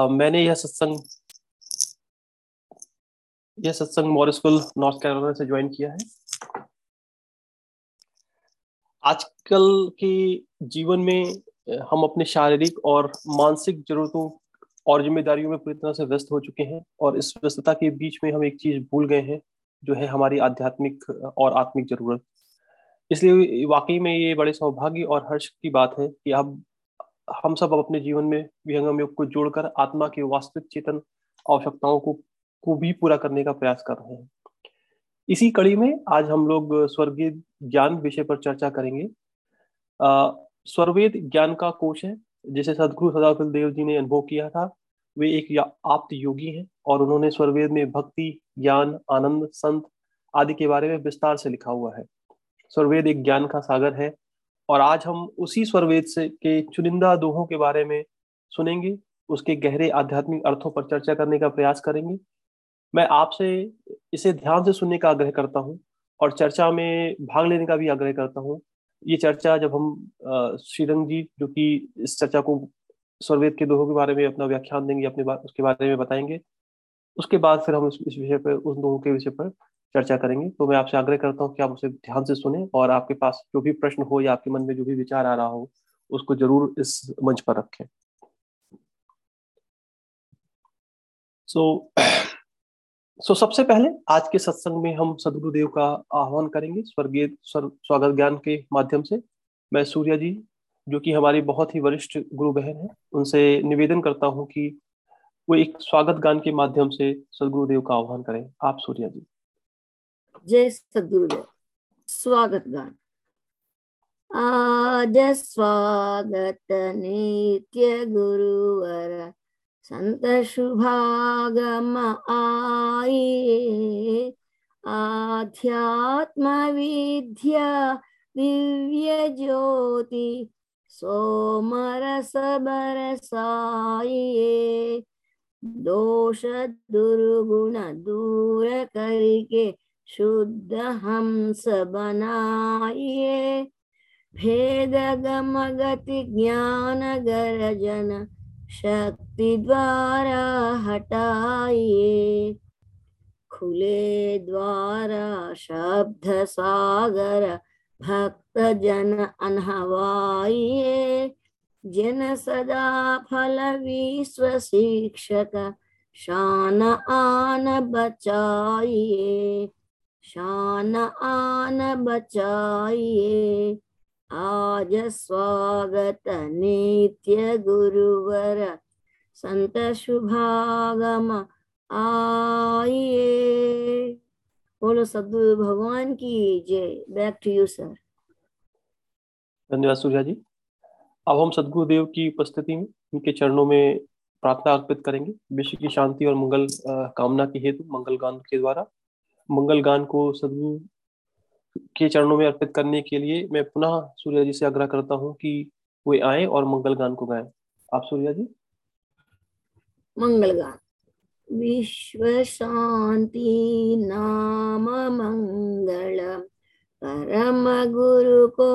मैंने यह सत्संग मॉरिसविल नॉर्थ कैरोलिना से ज्वाइन किया है। आजकल के जीवन में हम अपने शारीरिक और मानसिक जरूरतों और जिम्मेदारियों में पूरी तरह से व्यस्त हो चुके हैं, और इस व्यस्तता के बीच में हम एक चीज भूल गए हैं जो है हमारी आध्यात्मिक और आत्मिक जरूरत। इसलिए वाकई में ये बड़े सौभाग्य और हर्ष की बात है कि अब हम सब अपने जीवन में विहंगम योग को जोड़कर आत्मा की वास्तविक चेतन आवश्यकताओं को भी पूरा करने का प्रयास कर रहे हैं। इसी कड़ी में आज हम लोग स्वर्वेद ज्ञान विषय पर चर्चा करेंगे। स्वर्वेद ज्ञान का कोश है जिसे सदगुरु सदाफल देव जी ने अनुभव किया था। वे एक आप्त योगी हैं और उन्होंने स्वर्वेद में भक्ति, ज्ञान, आनंद, संत आदि के बारे में विस्तार से लिखा हुआ है। स्वर्वेद एक ज्ञान का सागर है और आज हम उसी स्वर्वेद के चुनिंदा दोहों के बारे में सुनेंगे, उसके गहरे आध्यात्मिक अर्थों पर चर्चा करने का प्रयास करेंगे। मैं आपसे इसे ध्यान से सुनने का आग्रह करता हूँ और चर्चा में भाग लेने का भी आग्रह करता हूँ। ये चर्चा जब हम श्रीरंग जी, जो कि इस चर्चा को स्वर्वेद के दोहों के बारे में अपना व्याख्यान देंगे, उसके बारे में बताएंगे, उसके बाद फिर हम इस विषय पर, उन दोहों के विषय पर चर्चा करेंगे। तो मैं आपसे आग्रह करता हूँ कि आप उसे ध्यान से सुने और आपके पास जो भी प्रश्न हो या आपके मन में जो भी विचार आ रहा हो उसको जरूर इस मंच पर रखें। सो सबसे पहले आज के सत्संग में हम सदगुरुदेव का आह्वान करेंगे स्वर्गीय स्वागत ज्ञान के माध्यम से। मैं सूर्या जी, जो कि हमारी बहुत ही वरिष्ठ गुरु बहन है, उनसे निवेदन करता हूँ कि वो एक स्वागत गान के माध्यम से सदगुरुदेव का आह्वान करें। आप सूर्या जी। जय सदगुरुदेव। स्वागत गान। आज स्वागत नित्य गुरुवर संत शुभागम आए, आध्यात्म विद्या दिव्य ज्योति सोमरस बरसाए, दोष दुर्गुण दूर करके शुद्ध हंस बनाइए, भेद गम गति ज्ञान गर्जन शक्ति द्वारा हटाइए, खुले द्वारा शब्द सागर भक्त जन अनहवाइए, जन सदा फल विश्व शिक्षक शान आन बचाइए, शान आन बचाइए। आज स्वागत नित्य गुरुवर संत शुभागम आइए। बोलो सद्गुरु भगवान की जय। Back to you sir. धन्यवाद सूर्या जी। अब हम सद्गुरुदेव की उपस्थिति में उनके चरणों में प्रार्थना अर्पित करेंगे विश्व की शांति और मंगल कामना के हेतु। मंगल गान के द्वारा मंगल गान को सदगुरु के चरणों में अर्पित करने के लिए मैं पुनः सूर्या जी से आग्रह करता हूं कि वे आए और मंगल गान को गाएं। आप सूर्या जी। मंगल गान। विश्व शांति नाम मंगल, परम गुरु को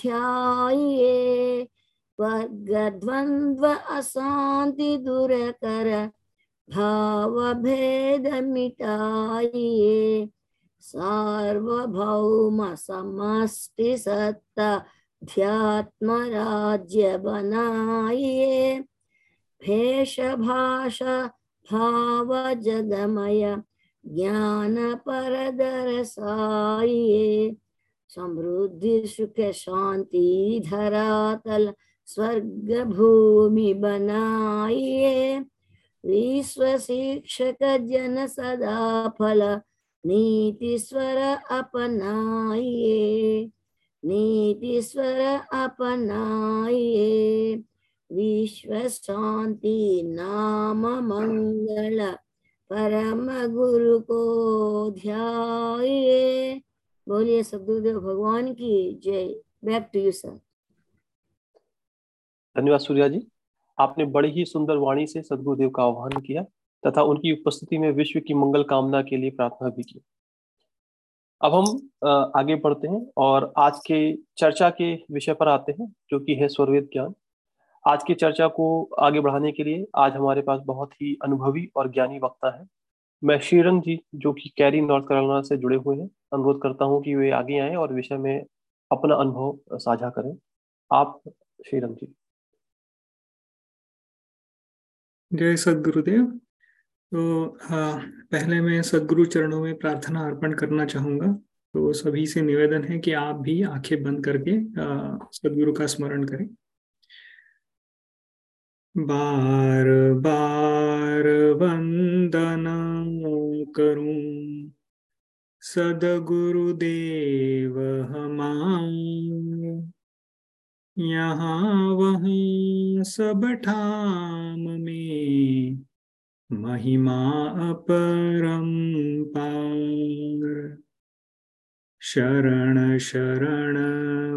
ध्याइए, वर्ग द्वंद्व अशांति दूर कर, भाव भेद मिटाइए, सार्वभौम समष्टि सत्ता ध्यात्म राज्य बनाइए, भेष भाषा भाव जगमय ज्ञान पर दर्शाइए, समृद्धि सुख शांति धरातल स्वर्ग भूमि बनाइए, विश्व शिक्षक जन सदा फल नीति स्वर अपनाइए, नीति स्वर अपनाइए। विश्व शांति नाम मंगल, परम गुरु को ध्याइए। बोलिए सदगुरुदेव भगवान की जय। Back to you sir. धन्यवाद सूर्या जी। आपने बड़ी ही सुंदर वाणी से सदगुरुदेव का आह्वान किया तथा उनकी उपस्थिति में विश्व की मंगल कामना के लिए प्रार्थना भी की। अब हम आगे बढ़ते हैं और आज के चर्चा के विषय पर आते हैं जो कि है स्वर्वेद ज्ञान। आज की चर्चा को आगे बढ़ाने के लिए आज हमारे पास बहुत ही अनुभवी और ज्ञानी वक्ता है। मैं श्रीरंग जी, जो कि कैरी नॉर्थ कैरोलिना से जुड़े हुए हैं, अनुरोध करता हूं कि वे आगे आएं और विषय में अपना अनुभव साझा करें। आप श्रीरंग जी। जय सद्गुरुदेव। तो पहले मैं सद्गुरु चरणों में प्रार्थना अर्पण करना चाहूंगा। तो सभी से निवेदन है कि आप भी आंखें बंद करके सद्गुरु का स्मरण करें। बार बार वंदना करूं सद्गुरुदेव हमारे, यहाँ वहीं सब ठाम में महिमा अपरंपार। शरण शरण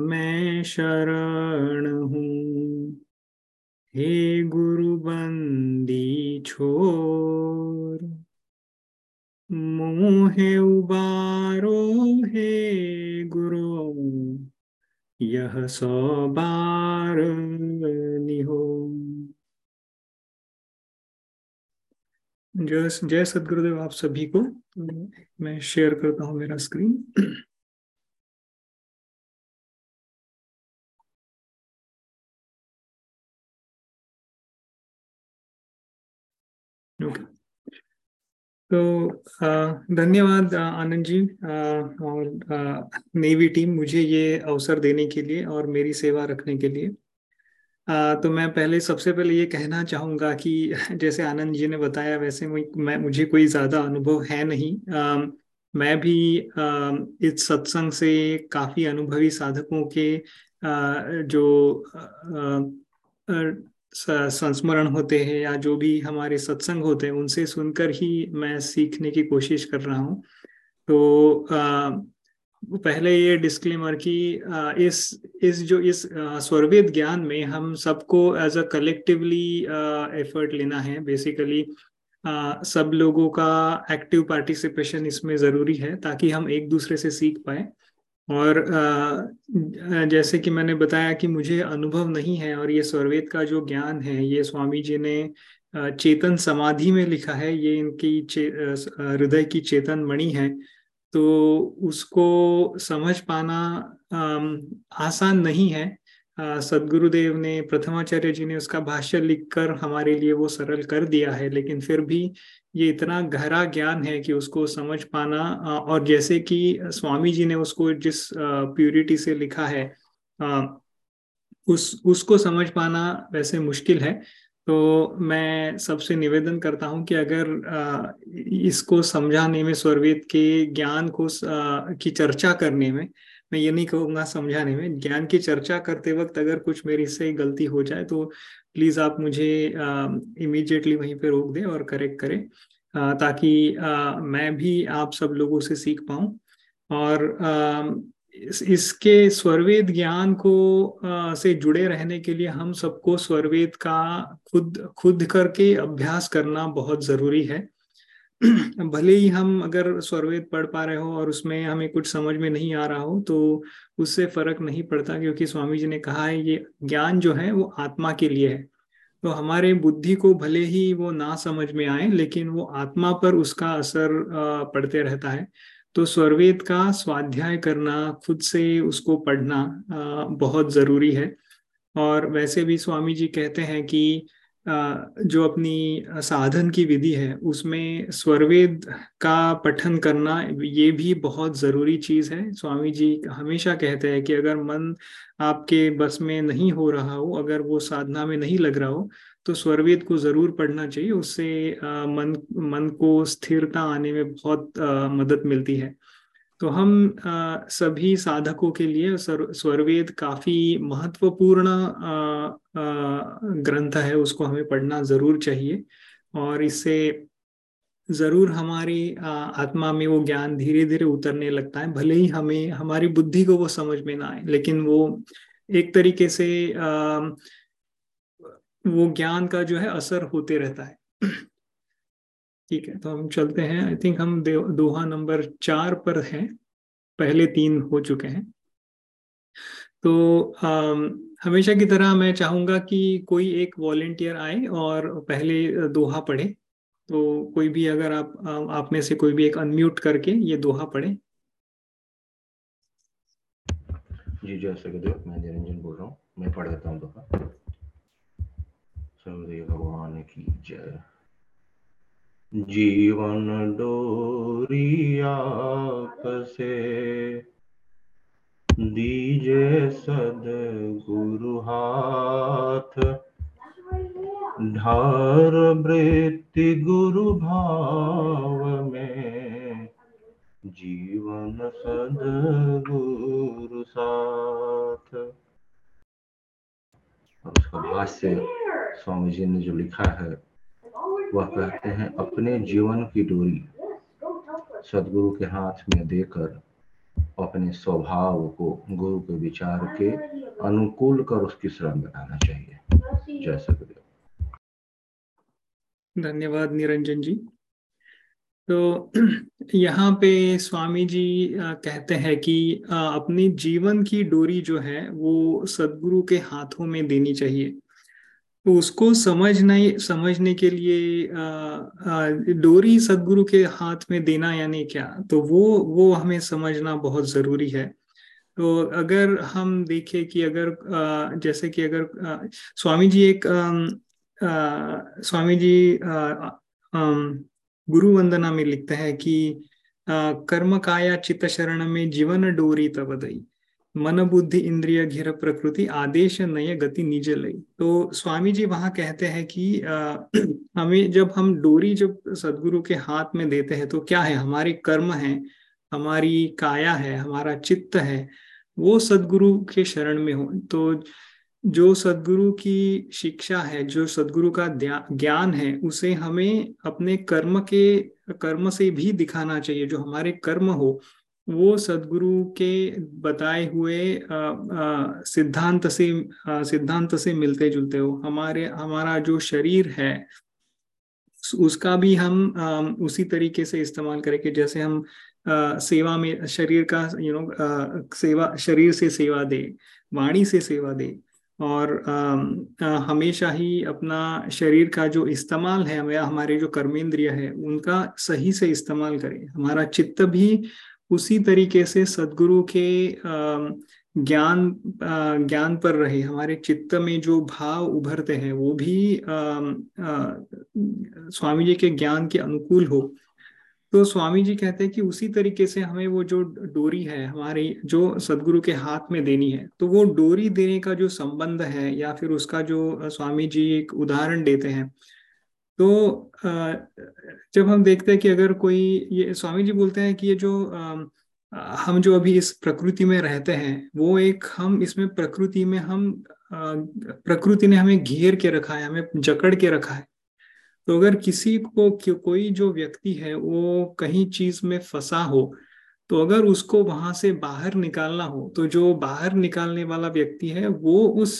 मैं शरण हूँ, हे गुरु बंदी छोड़। मोहे उबारो हे गुरु, यह सौ बार निहो। जय सद्गुरुदेव आप सभी को। मैं शेयर करता हूँ मेरा स्क्रीन। Okay. तो धन्यवाद आनंद जी और नेवी टीम मुझे ये अवसर देने के लिए और मेरी सेवा रखने के लिए। तो मैं सबसे पहले ये कहना चाहूँगा कि जैसे आनंद जी ने बताया वैसे मुझे कोई ज़्यादा अनुभव है नहीं। मैं भी इस सत्संग से काफ़ी अनुभवी साधकों के जो संस्मरण होते हैं या जो भी हमारे सत्संग होते हैं उनसे सुनकर ही मैं सीखने की कोशिश कर रहा हूँ। तो पहले ये डिस्क्लेमर कि इस स्वर्वेद ज्ञान में हम सबको एज अ कलेक्टिवली एफर्ट लेना है। बेसिकली सब लोगों का एक्टिव पार्टिसिपेशन इसमें ज़रूरी है ताकि हम एक दूसरे से सीख पाए। और जैसे कि मैंने बताया कि मुझे अनुभव नहीं है और ये स्वर्वेद का जो ज्ञान है ये स्वामी जी ने चेतन समाधि में लिखा है। ये इनकी हृदय की चेतन मणि है। तो उसको समझ पाना आसान नहीं है। सद्गुरुदेव ने प्रथमाचार्य जी ने उसका भाष्य लिखकर हमारे लिए वो सरल कर दिया है, लेकिन फिर भी ये इतना गहरा ज्ञान है कि उसको समझ पाना, और जैसे कि स्वामी जी ने उसको जिस प्यूरिटी से लिखा है उसको समझ पाना वैसे मुश्किल है। तो मैं सबसे निवेदन करता हूं कि अगर इसको समझाने में स्वर्वेद के ज्ञान को की चर्चा करने में, मैं ये नहीं कहूँगा समझाने में, ज्ञान की चर्चा करते वक्त अगर कुछ मेरी से गलती हो जाए तो प्लीज़ आप मुझे इमीडिएटली वहीं पे रोक दें और करेक्ट करें, ताकि मैं भी आप सब लोगों से सीख पाऊँ। और इसके स्वर्वेद ज्ञान को से जुड़े रहने के लिए हम सबको स्वर्वेद का खुद करके अभ्यास करना बहुत ज़रूरी है। भले ही हम अगर स्वर्वेद पढ़ पा रहे हो और उसमें हमें कुछ समझ में नहीं आ रहा हो तो उससे फर्क नहीं पड़ता, क्योंकि स्वामी जी ने कहा है ये ज्ञान जो है वो आत्मा के लिए है। तो हमारे बुद्धि को भले ही वो ना समझ में आए लेकिन वो आत्मा पर उसका असर पड़ते रहता है। तो स्वर्वेद का स्वाध्याय करना, खुद से उसको पढ़ना बहुत ज़रूरी है। और वैसे भी स्वामी जी कहते हैं कि जो अपनी साधन की विधि है उसमें स्वर्वेद का पठन करना ये भी बहुत ज़रूरी चीज़ है। स्वामी जी हमेशा कहते हैं कि अगर मन आपके बस में नहीं हो रहा हो, अगर वो साधना में नहीं लग रहा हो, तो स्वर्वेद को ज़रूर पढ़ना चाहिए। उससे मन को स्थिरता आने में बहुत मदद मिलती है। तो हम सभी साधकों के लिए स्वर्वेद काफ़ी महत्वपूर्ण ग्रंथ है, उसको हमें पढ़ना ज़रूर चाहिए। और इससे ज़रूर हमारी आत्मा में वो ज्ञान धीरे धीरे उतरने लगता है। भले ही हमें हमारी बुद्धि को वो समझ में ना आए, लेकिन वो एक तरीके से वो ज्ञान का जो है असर होते रहता है। ठीक है, तो हम चलते हैं। आई थिंक हम दोहा नंबर 4 पर हैं, पहले 3 हो चुके हैं। तो हमेशा की तरह मैं चाहूँगा कि कोई एक वॉलेंटियर आए और पहले दोहा पढ़े। तो कोई भी अगर आप में से कोई भी एक अनम्यूट करके ये दोहा पढ़े। जी जय सदगुरुदेव, मैं निरंजन बोल रहा हूँ, मैं पढ़ देता हूँ दोहा। सर्वदेव भगवान की जय। जीवन डोरिया फसे दीजे सदगुरु हाथ, ढार वृत्ति गुरु भाव में जीवन सदगुरु साथ। और उसका भाष्य स्वामी जी ने जो लिखा है वह कहते हैं, अपने जीवन की डोरी सदगुरु के हाथ में देकर अपने स्वभाव को गुरु के विचार के अनुकूल कर उसकी शरण बनाना चाहिए। जय सदगुरु। धन्यवाद निरंजन जी। तो यहाँ पे स्वामी जी कहते हैं कि अपनी जीवन की डोरी जो है वो सदगुरु के हाथों में देनी चाहिए। तो उसको समझने के लिए डोरी सदगुरु के हाथ में देना यानी क्या, तो वो हमें समझना बहुत ज़रूरी है। तो अगर हम देखें कि अगर जैसे कि अगर स्वामी जी गुरु वंदना में लिखते हैं कि कर्म काया चित्त शरण में जीवन डोरी तब दई, मन बुद्धि इंद्रिय घिर प्रकृति आदेश नय गति निज लई। तो स्वामी जी वहाँ कहते हैं कि हमें जब हम डोरी जब सदगुरु के हाथ में देते हैं तो क्या है, हमारे कर्म है, हमारी काया है, हमारा चित्त है, वो सदगुरु के शरण में हो। तो जो सदगुरु की शिक्षा है, जो सदगुरु का ज्ञान है, उसे हमें अपने कर्म से भी दिखाना चाहिए। जो हमारे कर्म हो वो सदगुरु के बताए हुए सिद्धांत से मिलते जुलते हो। हमारा जो शरीर है उसका भी हम उसी तरीके से इस्तेमाल करेंगे जैसे हम सेवा में शरीर का सेवा, शरीर से सेवा दे, वाणी से सेवा दे, और हमेशा ही अपना शरीर का जो इस्तेमाल है, हमारे जो कर्मेंद्रिय है उनका सही से इस्तेमाल करें। हमारा चित्त भी उसी तरीके से सदगुरु के ज्ञान पर रहे। हमारे चित्त में जो भाव उभरते हैं वो भी स्वामी जी के ज्ञान के अनुकूल हो। तो स्वामी जी कहते हैं कि उसी तरीके से हमें वो जो डोरी है हमारी, जो सदगुरु के हाथ में देनी है, तो वो डोरी देने का जो संबंध है या फिर उसका जो स्वामी जी एक उदाहरण देते हैं, तो जब हम देखते हैं कि अगर कोई, ये स्वामी जी बोलते हैं कि ये जो हम जो अभी इस प्रकृति में रहते हैं वो एक हम इसमें प्रकृति ने हमें घेर के रखा है, हमें जकड़ के रखा है। तो अगर किसी को कोई जो व्यक्ति है वो कहीं चीज में फंसा हो, तो अगर उसको वहां से बाहर निकालना हो, तो जो बाहर निकालने वाला व्यक्ति है वो उस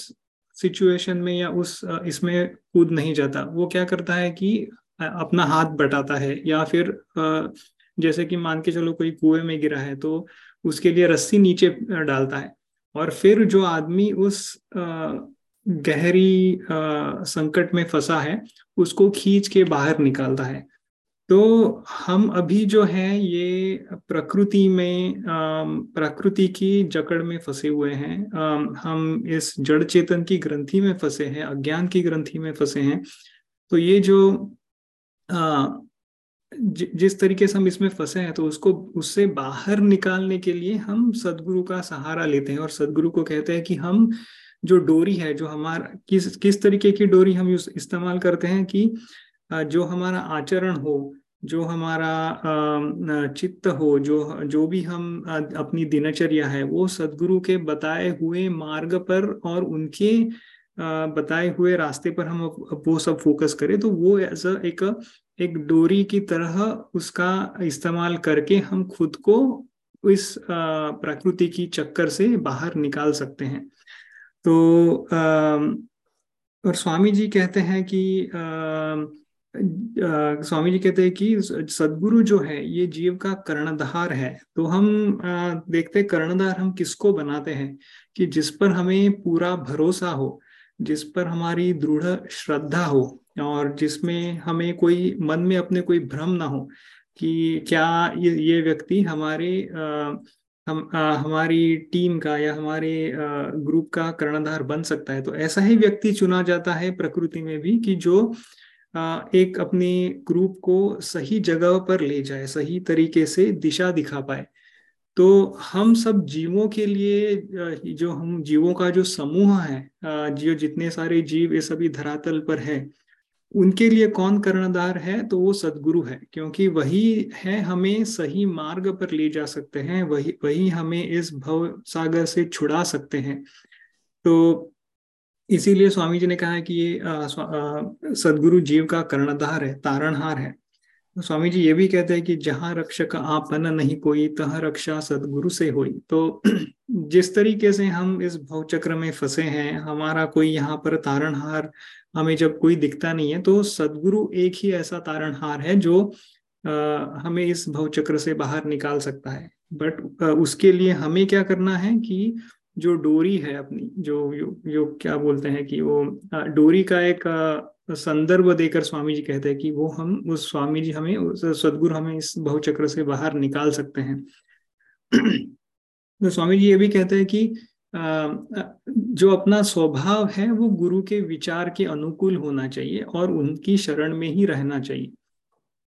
सिचुएशन में या उस इसमें कूद नहीं जाता। वो क्या करता है कि अपना हाथ बटाता है, या फिर जैसे कि मान के चलो कोई कुएं में गिरा है तो उसके लिए रस्सी नीचे डालता है, और फिर जो आदमी उस गहरी संकट में फंसा है उसको खींच के बाहर निकालता है। तो हम अभी जो है ये प्रकृति में, प्रकृति की जकड़ में फंसे हुए हैं, हम इस जड़ चेतन की ग्रंथि में फंसे हैं, अज्ञान की ग्रंथि में फंसे हैं। तो ये जो जिस तरीके से हम इसमें फंसे हैं, तो उसको उससे बाहर निकालने के लिए हम सदगुरु का सहारा लेते हैं और सदगुरु को कहते हैं कि हम जो डोरी है, जो हमारा किस तरीके की डोरी हम इस्तेमाल करते हैं, कि जो हमारा आचरण हो, जो हमारा चित्त हो, जो भी हम अपनी दिनचर्या है वो सदगुरु के बताए हुए मार्ग पर और उनके बताए हुए रास्ते पर हम वो सब फोकस करें। तो वो एज एक डोरी की तरह उसका इस्तेमाल करके हम खुद को इस प्रकृति की चक्कर से बाहर निकाल सकते हैं। तो और स्वामी जी कहते हैं कि स्वामी जी कहते हैं कि सदगुरु जो है ये जीव का कर्णधार है। तो हम देखते हैं कर्णधार हम किसको बनाते हैं कि जिस पर हमें पूरा भरोसा हो, जिस पर हमारी दृढ़ श्रद्धा हो और जिसमें हमें कोई मन में अपने कोई भ्रम ना हो कि क्या ये व्यक्ति हमारे हमारी टीम का या हमारे ग्रुप का कर्णधार बन सकता है। तो ऐसा ही व्यक्ति चुना जाता है प्रकृति में भी कि जो एक अपने ग्रुप को सही जगह पर ले जाए, सही तरीके से दिशा दिखा पाए। तो हम सब जीवों के लिए जो हम जीवों का जो समूह है, जो जितने सारे जीव ये सभी धरातल पर हैं, उनके लिए कौन कर्णधार है? तो वो सदगुरु है, क्योंकि वही है हमें सही मार्ग पर ले जा सकते हैं, वही हमें इस भव सागर से छुड़ा सकते हैं। तो इसीलिए स्वामी जी ने कहा है कि ये सदगुरु जीव का कर्णधार है, तारणहार है। तो स्वामी जी ये भी कहते हैं कि जहाँ रक्षक आपन नहीं कोई, तह रक्षा सदगुरु से होई। तो जिस तरीके से हम इस भवचक्र में फंसे हैं, हमारा कोई यहाँ पर तारणहार हमें जब कोई दिखता नहीं है, तो सदगुरु एक ही ऐसा तारणहार है जो हमें इस भवचक्र से बाहर निकाल सकता है। बट उसके लिए हमें क्या करना है कि जो डोरी है अपनी, जो क्या बोलते हैं कि वो डोरी का एक संदर्भ देकर स्वामी जी कहते हैं कि वो हम उस स्वामी जी हमें सदगुरु हमें इस भवचक्र से बाहर निकाल सकते हैं। तो स्वामी जी ये भी कहते हैं कि जो अपना स्वभाव है वो गुरु के विचार के अनुकूल होना चाहिए और उनकी शरण में ही रहना चाहिए।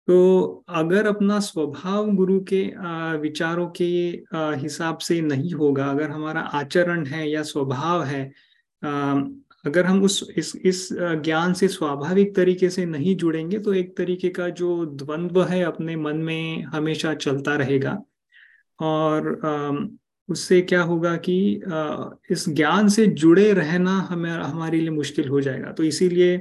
तो अगर अपना स्वभाव गुरु के विचारों के हिसाब से नहीं होगा, अगर हमारा आचरण है या स्वभाव है, अगर हम इस ज्ञान से स्वाभाविक तरीके से नहीं जुड़ेंगे, तो एक तरीके का जो द्वंद्व है अपने मन में हमेशा चलता रहेगा। और उससे क्या होगा कि इस ज्ञान से जुड़े रहना हमारे लिए मुश्किल हो जाएगा। तो इसीलिए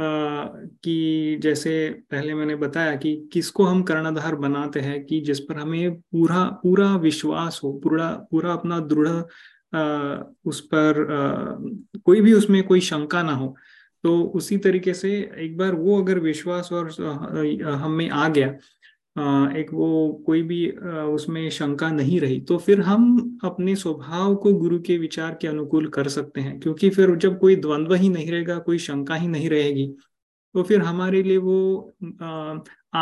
कि जैसे पहले मैंने बताया कि किसको हम कर्णधार बनाते हैं कि जिस पर हमें पूरा विश्वास हो, पूरा अपना दृढ़ उस पर कोई भी उसमें कोई शंका ना हो। तो उसी तरीके से एक बार वो अगर विश्वास और हमें आ गया, एक वो कोई भी उसमें शंका नहीं रही, तो फिर हम अपने स्वभाव को गुरु के विचार के अनुकूल कर सकते हैं। क्योंकि फिर जब कोई द्वंद्व ही नहीं रहेगा, कोई शंका ही नहीं रहेगी, तो फिर हमारे लिए वो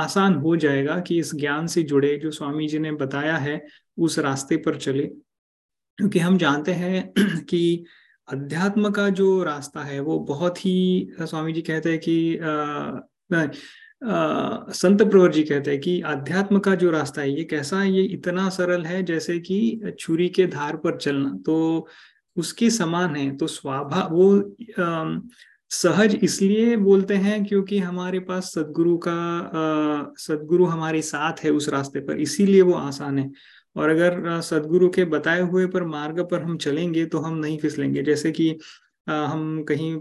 आसान हो जाएगा कि इस ज्ञान से जुड़े, जो स्वामी जी ने बताया है उस रास्ते पर चले। क्योंकि हम जानते हैं कि अध्यात्म का जो रास्ता है वो बहुत ही, स्वामी जी कहते हैं कि संत प्रवर जी कहते हैं कि अध्यात्म का जो रास्ता है ये कैसा है, ये इतना सरल है जैसे कि छुरी के धार पर चलना, तो उसके समान है। तो स्वाभाव वो सहज इसलिए बोलते हैं क्योंकि हमारे पास सदगुरु का सदगुरु हमारे साथ है उस रास्ते पर, इसीलिए वो आसान है। और अगर सदगुरु के बताए हुए पर मार्ग पर हम चलेंगे तो हम नहीं फिसलेंगे। जैसे कि हम कहीं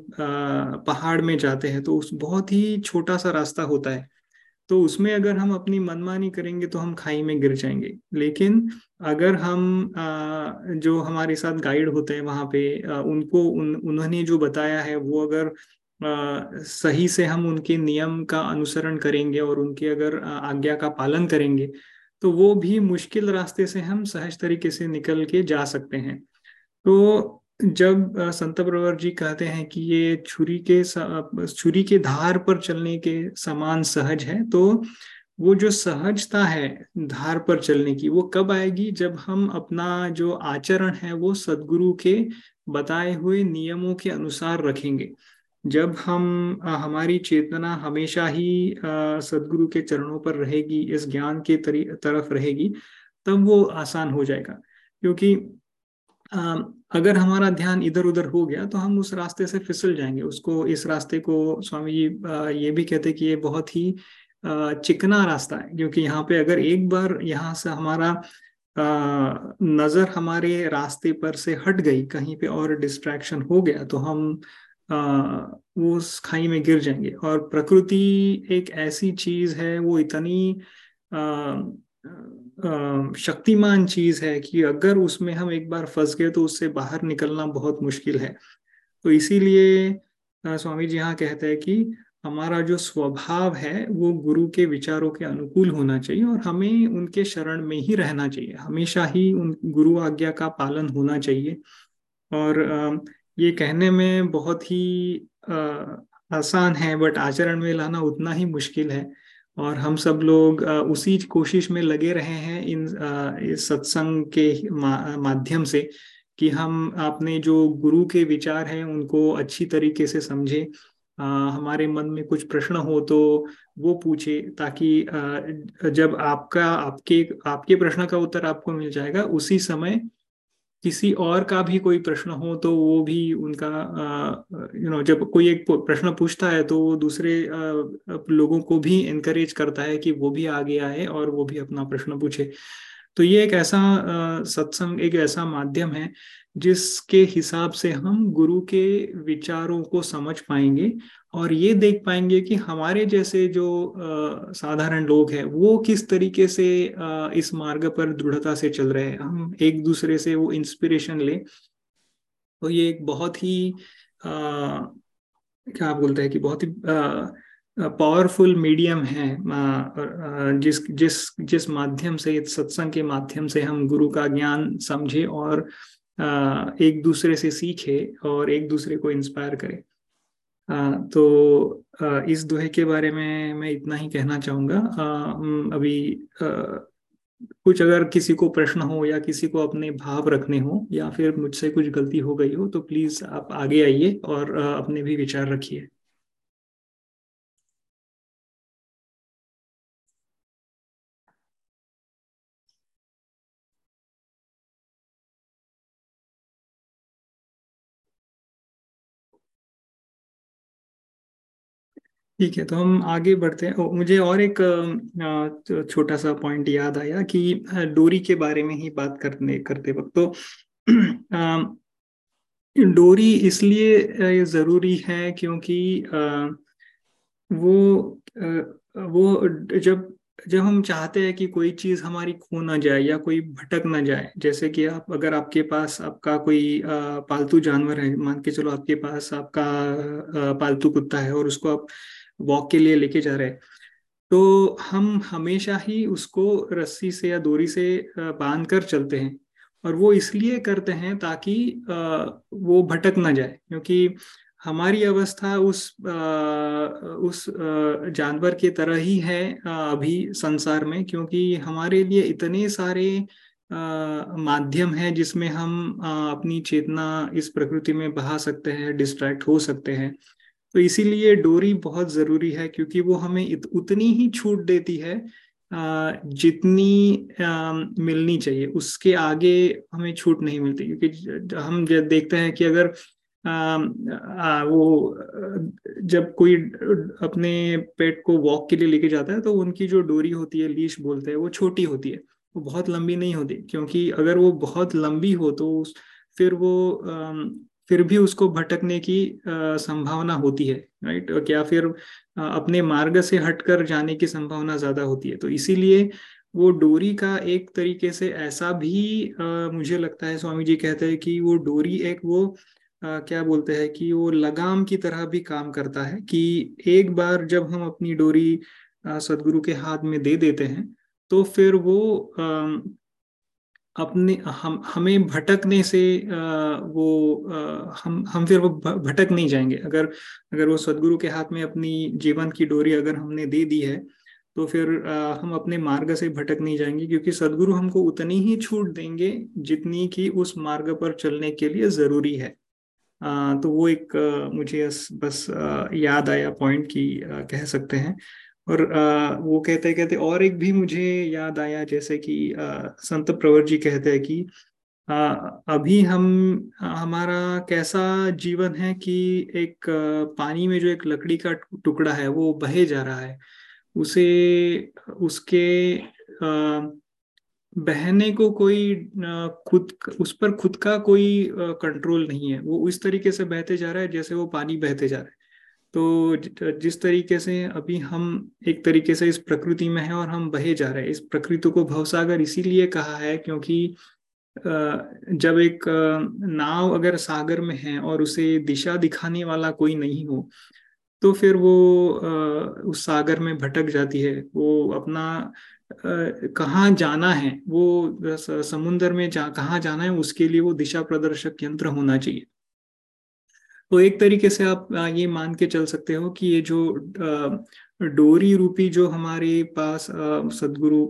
पहाड़ में जाते हैं तो उस बहुत ही छोटा सा रास्ता होता है, तो उसमें अगर हम अपनी मनमानी करेंगे तो हम खाई में गिर जाएंगे। लेकिन अगर हम जो हमारे साथ गाइड होते हैं वहाँ पे उन्होंने जो बताया है वो अगर सही से हम उनके नियम का अनुसरण करेंगे और उनके अगर आज्ञा का पालन करेंगे, तो वो भी मुश्किल रास्ते से हम सहज तरीके से निकल के जा सकते हैं। तो जब संत प्रवर जी कहते हैं कि ये छुरी के धार पर चलने के समान सहज है, तो वो जो सहजता है धार पर चलने की वो कब आएगी? जब हम अपना जो आचरण है वो सदगुरु के बताए हुए नियमों के अनुसार रखेंगे, जब हम हमारी चेतना हमेशा ही सदगुरु के चरणों पर रहेगी, इस ज्ञान के तरफ रहेगी, तब वो आसान हो जाएगा। क्योंकि अगर हमारा ध्यान इधर उधर हो गया तो हम उस रास्ते से फिसल जाएंगे। उसको इस रास्ते को स्वामी जी ये भी कहते कि ये बहुत ही चिकना रास्ता है, क्योंकि यहाँ पे अगर एक बार यहाँ से हमारा नजर हमारे रास्ते पर से हट गई, कहीं पे और डिस्ट्रैक्शन हो गया, तो हम वो उस खाई में गिर जाएंगे। और प्रकृति एक ऐसी चीज है, वो इतनी शक्तिमान चीज है कि अगर उसमें हम एक बार फंस गए तो उससे बाहर निकलना बहुत मुश्किल है। तो इसीलिए स्वामी जी यहाँ कहते हैं कि हमारा जो स्वभाव है वो गुरु के विचारों के अनुकूल होना चाहिए और हमें उनके शरण में ही रहना चाहिए, हमेशा ही उन गुरु आज्ञा का पालन होना चाहिए। और ये कहने में बहुत ही आसान है बट आचरण में लाना उतना ही मुश्किल है, और हम सब लोग उसी कोशिश में लगे रहे हैं इस सत्संग के माध्यम से कि हम अपने जो गुरु के विचार हैं उनको अच्छी तरीके से समझें, हमारे मन में कुछ प्रश्न हो तो वो पूछे, ताकि जब आपके प्रश्न का उत्तर आपको मिल जाएगा उसी समय किसी और का भी कोई प्रश्न हो तो वो भी उनका जब कोई एक प्रश्न पूछता है तो वो दूसरे लोगों को भी एनकरेज करता है कि वो भी आगे आए और वो भी अपना प्रश्न पूछे। तो ये एक ऐसा सत्संग एक ऐसा माध्यम है जिसके हिसाब से हम गुरु के विचारों को समझ पाएंगे और ये देख पाएंगे कि हमारे जैसे जो साधारण लोग हैं वो किस तरीके से इस मार्ग पर दृढ़ता से चल रहे हैं, हम एक दूसरे से वो इंस्पिरेशन ले। तो ये एक बहुत ही क्या बोलते हैं कि बहुत ही पावरफुल मीडियम है जिस माध्यम से, इस सत्संग के माध्यम से हम गुरु का ज्ञान समझे और एक दूसरे से सीखे और एक दूसरे को इंस्पायर करें। तो इस दोहे के बारे में मैं इतना ही कहना चाहूँगा। अभी कुछ अगर किसी को प्रश्न हो या किसी को अपने भाव रखने हो या फिर मुझसे कुछ गलती हो गई हो तो प्लीज आप आगे आइए और अपने भी विचार रखिए। ठीक है, तो हम आगे बढ़ते हैं। मुझे और एक छोटा सा पॉइंट याद आया कि डोरी के बारे में ही बात करते वक्त, तो डोरी इसलिए जरूरी है क्योंकि वो जब हम चाहते हैं कि कोई चीज हमारी खो ना जाए या कोई भटक ना जाए, जैसे कि अगर आपके पास आपका कोई पालतू जानवर है, मान के चलो आपके पास आपका पालतू कुत्ता है और उसको आप वॉक के लिए लेके जा रहे हैं, तो हम हमेशा ही उसको रस्सी से या डोरी से बांध कर चलते हैं, और वो इसलिए करते हैं ताकि वो भटक ना जाए, क्योंकि हमारी अवस्था उस जानवर के तरह ही है अभी संसार में, क्योंकि हमारे लिए इतने सारे माध्यम हैं जिसमें हम अपनी चेतना इस प्रकृति में बहा सकते हैं, डिस्ट्रैक्ट हो सकते हैं। तो इसीलिए डोरी बहुत ज़रूरी है, क्योंकि वो हमें उतनी ही छूट देती है जितनी मिलनी चाहिए, उसके आगे हमें छूट नहीं मिलती। क्योंकि हम देखते हैं कि अगर वो जब कोई अपने पेट को वॉक के लिए लेके जाता है तो उनकी जो डोरी होती है, लीश बोलते हैं, वो छोटी होती है, वो बहुत लंबी नहीं होती, क्योंकि अगर वो बहुत लंबी हो तो फिर भी उसको भटकने की संभावना होती है, राइट, या फिर अपने मार्ग से हटकर जाने की संभावना ज्यादा होती है। तो इसीलिए वो डोरी का एक तरीके से ऐसा भी मुझे लगता है, स्वामी जी कहते हैं कि वो डोरी एक वो क्या बोलते हैं कि वो लगाम की तरह भी काम करता है, कि एक बार जब हम अपनी डोरी सदगुरु के हाथ में दे देते हैं तो फिर वो हमें भटकने से हम फिर वो भटक नहीं जाएंगे। अगर वो सदगुरु के हाथ में अपनी जीवन की डोरी अगर हमने दे दी है तो फिर हम अपने मार्ग से भटक नहीं जाएंगे, क्योंकि सदगुरु हमको उतनी ही छूट देंगे जितनी कि उस मार्ग पर चलने के लिए जरूरी है। तो वो एक मुझे बस याद आया पॉइंट की कह सकते हैं। और वो कहते और एक भी मुझे याद आया, जैसे कि संत प्रवर जी कहते हैं कि अभी हमारा कैसा जीवन है कि एक पानी में जो एक लकड़ी का टुकड़ा है वो बहे जा रहा है, उसके बहने को कोई उस पर खुद का कोई कंट्रोल नहीं है, वो इस तरीके से बहते जा रहा है जैसे वो पानी बहते जा रहा है। तो जिस तरीके से अभी हम एक तरीके से इस प्रकृति में है और हम बहे जा रहे हैं, इस प्रकृति को भवसागर इसीलिए कहा है क्योंकि जब एक नाव अगर सागर में है और उसे दिशा दिखाने वाला कोई नहीं हो तो फिर वो उस सागर में भटक जाती है। वो अपना कहाँ जाना है, वो समुन्द्र में कहाँ जाना है, उसके लिए वो दिशा प्रदर्शक यंत्र होना चाहिए। तो एक तरीके से आप ये मान के चल सकते हो कि ये जो डोरी रूपी जो हमारे पास सद्गुरु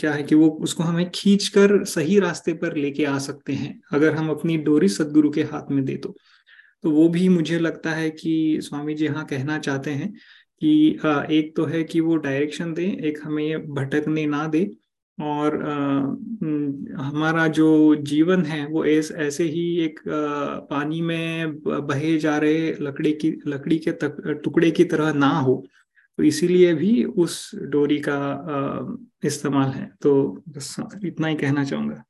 क्या है कि वो उसको हमें खींचकर सही रास्ते पर लेके आ सकते हैं अगर हम अपनी डोरी सद्गुरु के हाथ में दे दो। तो वो भी मुझे लगता है कि स्वामी जी हाँ कहना चाहते हैं कि एक तो है कि वो डायरेक्शन दे, एक हमें भटकने ना दे, और हमारा जो जीवन है वो ऐसे ही एक पानी में बहे जा रहे लकड़ी के टुकड़े की तरह ना हो, तो इसीलिए भी उस डोरी का इस्तेमाल है। तो बस इतना ही कहना चाहूँगा।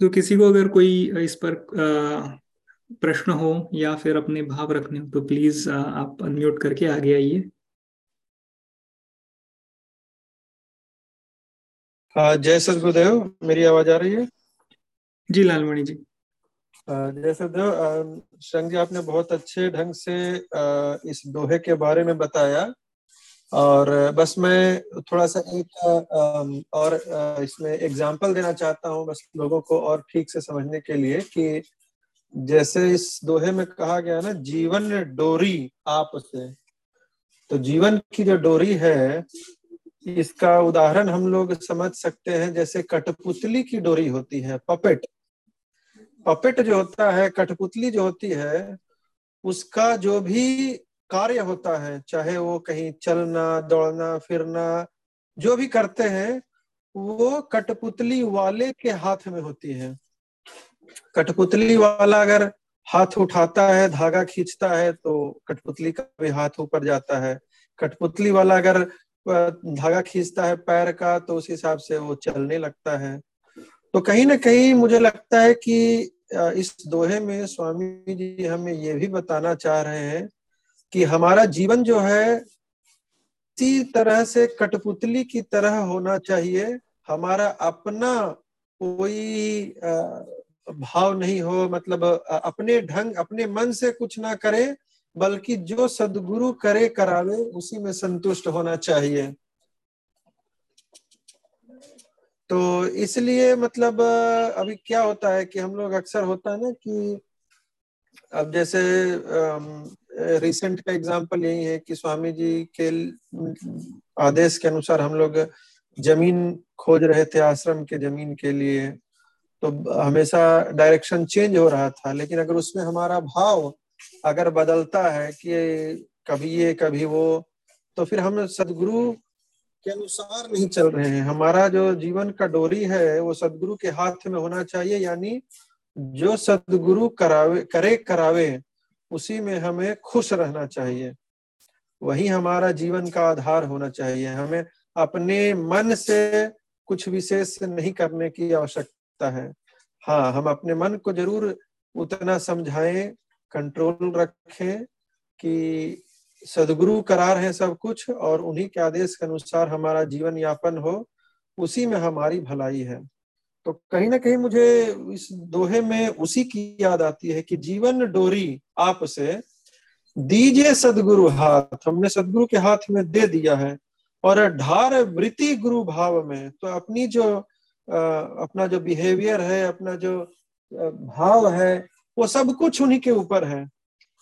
तो किसी को अगर कोई इस पर प्रश्न हो या फिर अपने भाव रखने हो तो प्लीज आप अनम्यूट करके आगे आइए। जय सद्गुरुदेव, मेरी आवाज आ रही है जी? लालमणि जी जय सद्गुरुदेव। श्रीरंग जी, आपने बहुत अच्छे ढंग से इस दोहे के बारे में बताया, और बस मैं थोड़ा सा एक और इसमें एग्जाम्पल देना चाहता हूँ बस लोगों को और ठीक से समझने के लिए, कि जैसे इस दोहे में कहा गया ना, जीवन डोरी आप से, तो जीवन की जो डोरी है इसका उदाहरण हम लोग समझ सकते हैं जैसे कठपुतली की डोरी होती है, पपेट। पपेट जो होता है, कठपुतली जो होती है, उसका जो भी कार्य होता है, चाहे वो कहीं चलना, दौड़ना, फिरना, जो भी करते हैं वो कठपुतली वाले के हाथ में होती है। कठपुतली वाला अगर हाथ उठाता है, धागा खींचता है, तो कठपुतली का भी हाथ ऊपर जाता है। कठपुतली वाला अगर धागा खींचता है पैर का, तो उस हिसाब से वो चलने लगता है। तो कहीं ना कहीं मुझे लगता है कि इस दोहे में स्वामी जी हमें ये भी बताना चाह रहे हैं कि हमारा जीवन जो है इसी तरह से कठपुतली की तरह होना चाहिए। हमारा अपना कोई भाव नहीं हो, मतलब अपने ढंग, अपने मन से कुछ ना करें, बल्कि जो सद्गुरु करे करावे उसी में संतुष्ट होना चाहिए। तो इसलिए मतलब अभी क्या होता है कि हम लोग अक्सर होता है ना कि अब जैसे रिसेंट का एग्जाम्पल यही है कि स्वामी जी के आदेश के अनुसार हम लोग जमीन खोज रहे थे, आश्रम के जमीन के लिए, तो हमेशा डायरेक्शन चेंज हो रहा था। लेकिन अगर उसमें हमारा भाव अगर बदलता है कि कभी ये कभी वो, तो फिर हम सद्गुरु के अनुसार नहीं चल रहे हैं। हमारा जो जीवन का डोरी है वो सद्गुरु के हाथ में होना चाहिए, यानी जो सद्गुरु करे करावे उसी में हमें खुश रहना चाहिए। वही हमारा जीवन का आधार होना चाहिए। हमें अपने मन से कुछ विशेष नहीं करने की आवश्यकता है। हाँ, हम अपने मन को जरूर उतना समझाएं, कंट्रोल रखें कि सद्गुरु करा रहे हैं सब कुछ और उन्हीं के आदेश के अनुसार हमारा जीवन यापन हो, उसी में हमारी भलाई है। तो कहीं ना कहीं मुझे इस दोहे में उसी की याद आती है कि जीवन डोरी आप से दीजे सद्गुरु हाथ, हमने सद्गुरु के हाथ में दे दिया है, और ढार वृत्ति गुरु भाव में। तो अपनी जो अपना जो बिहेवियर है, अपना जो भाव है, वो सब कुछ उन्हीं के ऊपर है।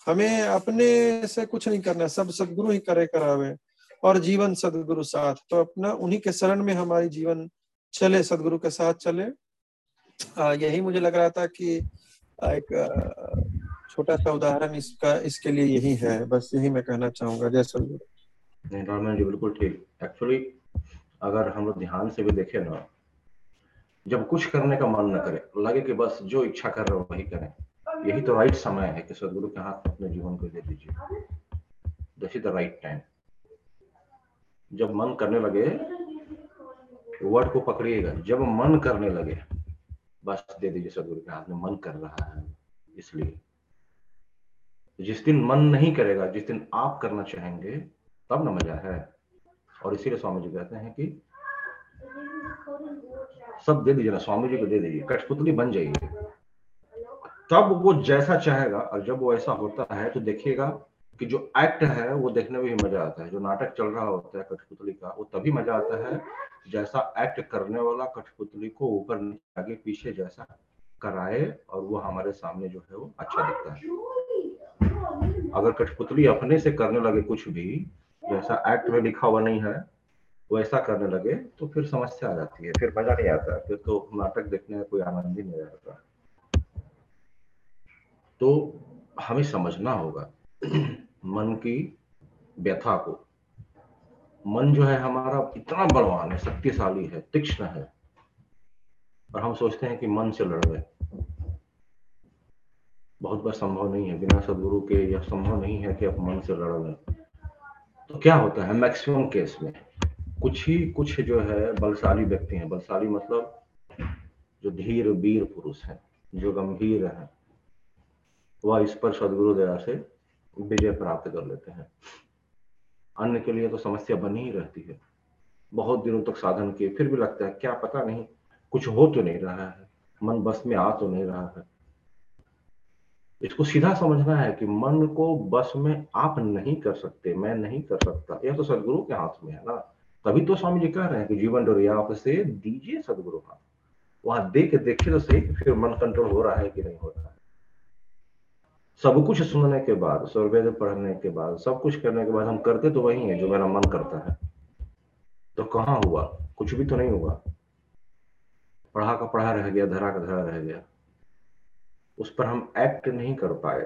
हमें अपने से कुछ नहीं करना, सब सद्गुरु ही करे करावे, और जीवन सद्गुरु साथ। तो अपना उन्हीं के शरण में हमारी जीवन चले, सद्गुरु के साथ चले। यही मुझे लग रहा था कि एक छोटा सा उदाहरण इसका इसके लिए यही है। बस यही मैं कहना चाहूंगा। जय सद्गुरु। जी बिल्कुल ठीक। एक्चुअली अगर हम लोग ध्यान से भी देखें ना, जब कुछ करने का मन न करे, लगे कि बस जो इच्छा कर रहे हो वही करें, यही तो राइट समय है कि सद्गुरु के हाथ अपने जीवन को दे दीजिए। This is the right time. जब मन करने लगे, वर्ड को पकड़िएगा, जब मन करने लगे बस दे दीजिए सद्गुरु के हाथ में। मन कर रहा है, इसलिए जिस दिन मन नहीं करेगा, जिस दिन आप करना चाहेंगे, तब ना मजा है। और इसीलिए स्वामी जी कहते हैं कि सब दे दीजिए ना, स्वामी जी को दे दीजिए, कठपुतली बन जाइए। तब वो जैसा चाहेगा, और जब वो ऐसा होता है तो देखिएगा कि जो एक्ट है वो देखने में भी मजा आता है। जो नाटक चल रहा होता है कठपुतली का, वो तभी मजा आता है जैसा एक्ट करने वाला कठपुतली को ऊपर नीचे आगे पीछे जैसा कराए, और वो हमारे सामने जो है वो अच्छा दिखता है। अगर कठपुतली अपने से करने लगे कुछ भी जैसा एक्ट में लिखा हुआ नहीं है, वो ऐसा करने लगे तो फिर समस्या आ जाती है, फिर मजा नहीं आता, फिर तो नाटक देखने का कोई आनंद ही नहीं आता। तो हमें समझना होगा मन की व्यथा को। मन जो है हमारा इतना बलवान है, शक्तिशाली है, तीक्ष्ण है, और हम सोचते हैं कि मन से लड़ गए। बहुत बार संभव नहीं है, बिना सदगुरु के यह संभव नहीं है कि आप मन से लड़ गए। तो क्या होता है मैक्सिमम केस में, कुछ ही कुछ जो है बलशाली व्यक्ति हैं, बलशाली मतलब जो धीर वीर पुरुष हैं, जो गंभीर हैं, वह इस पर सदगुरु दया से विजय प्राप्त कर लेते हैं। अन्य के लिए तो समस्या बनी ही रहती है। बहुत दिनों तक साधन किए फिर भी लगता है क्या पता नहीं कुछ हो तो नहीं रहा है, मन बस में आ तो नहीं रहा है। इसको सीधा समझना है कि मन को बस में आप नहीं कर सकते, मैं नहीं कर सकता, यह तो सदगुरु के हाथ में है ना। तभी तो स्वामी जी कह रहे हैं कि जीवन डोरिया से दीजिए सदगुरु हाथ, वहां देख देखिए तो सही फिर मन कंट्रोल हो रहा है कि नहीं हो रहा है। सब कुछ सुनने के बाद, स्वर्वेद पढ़ने के बाद, सब कुछ करने के बाद हम करते तो वही है जो मेरा मन करता है, तो कहाँ हुआ, कुछ भी तो नहीं हुआ, पढ़ा का पढ़ा रह गया, धरा का धरा रह गया, उस पर हम एक्ट नहीं कर पाए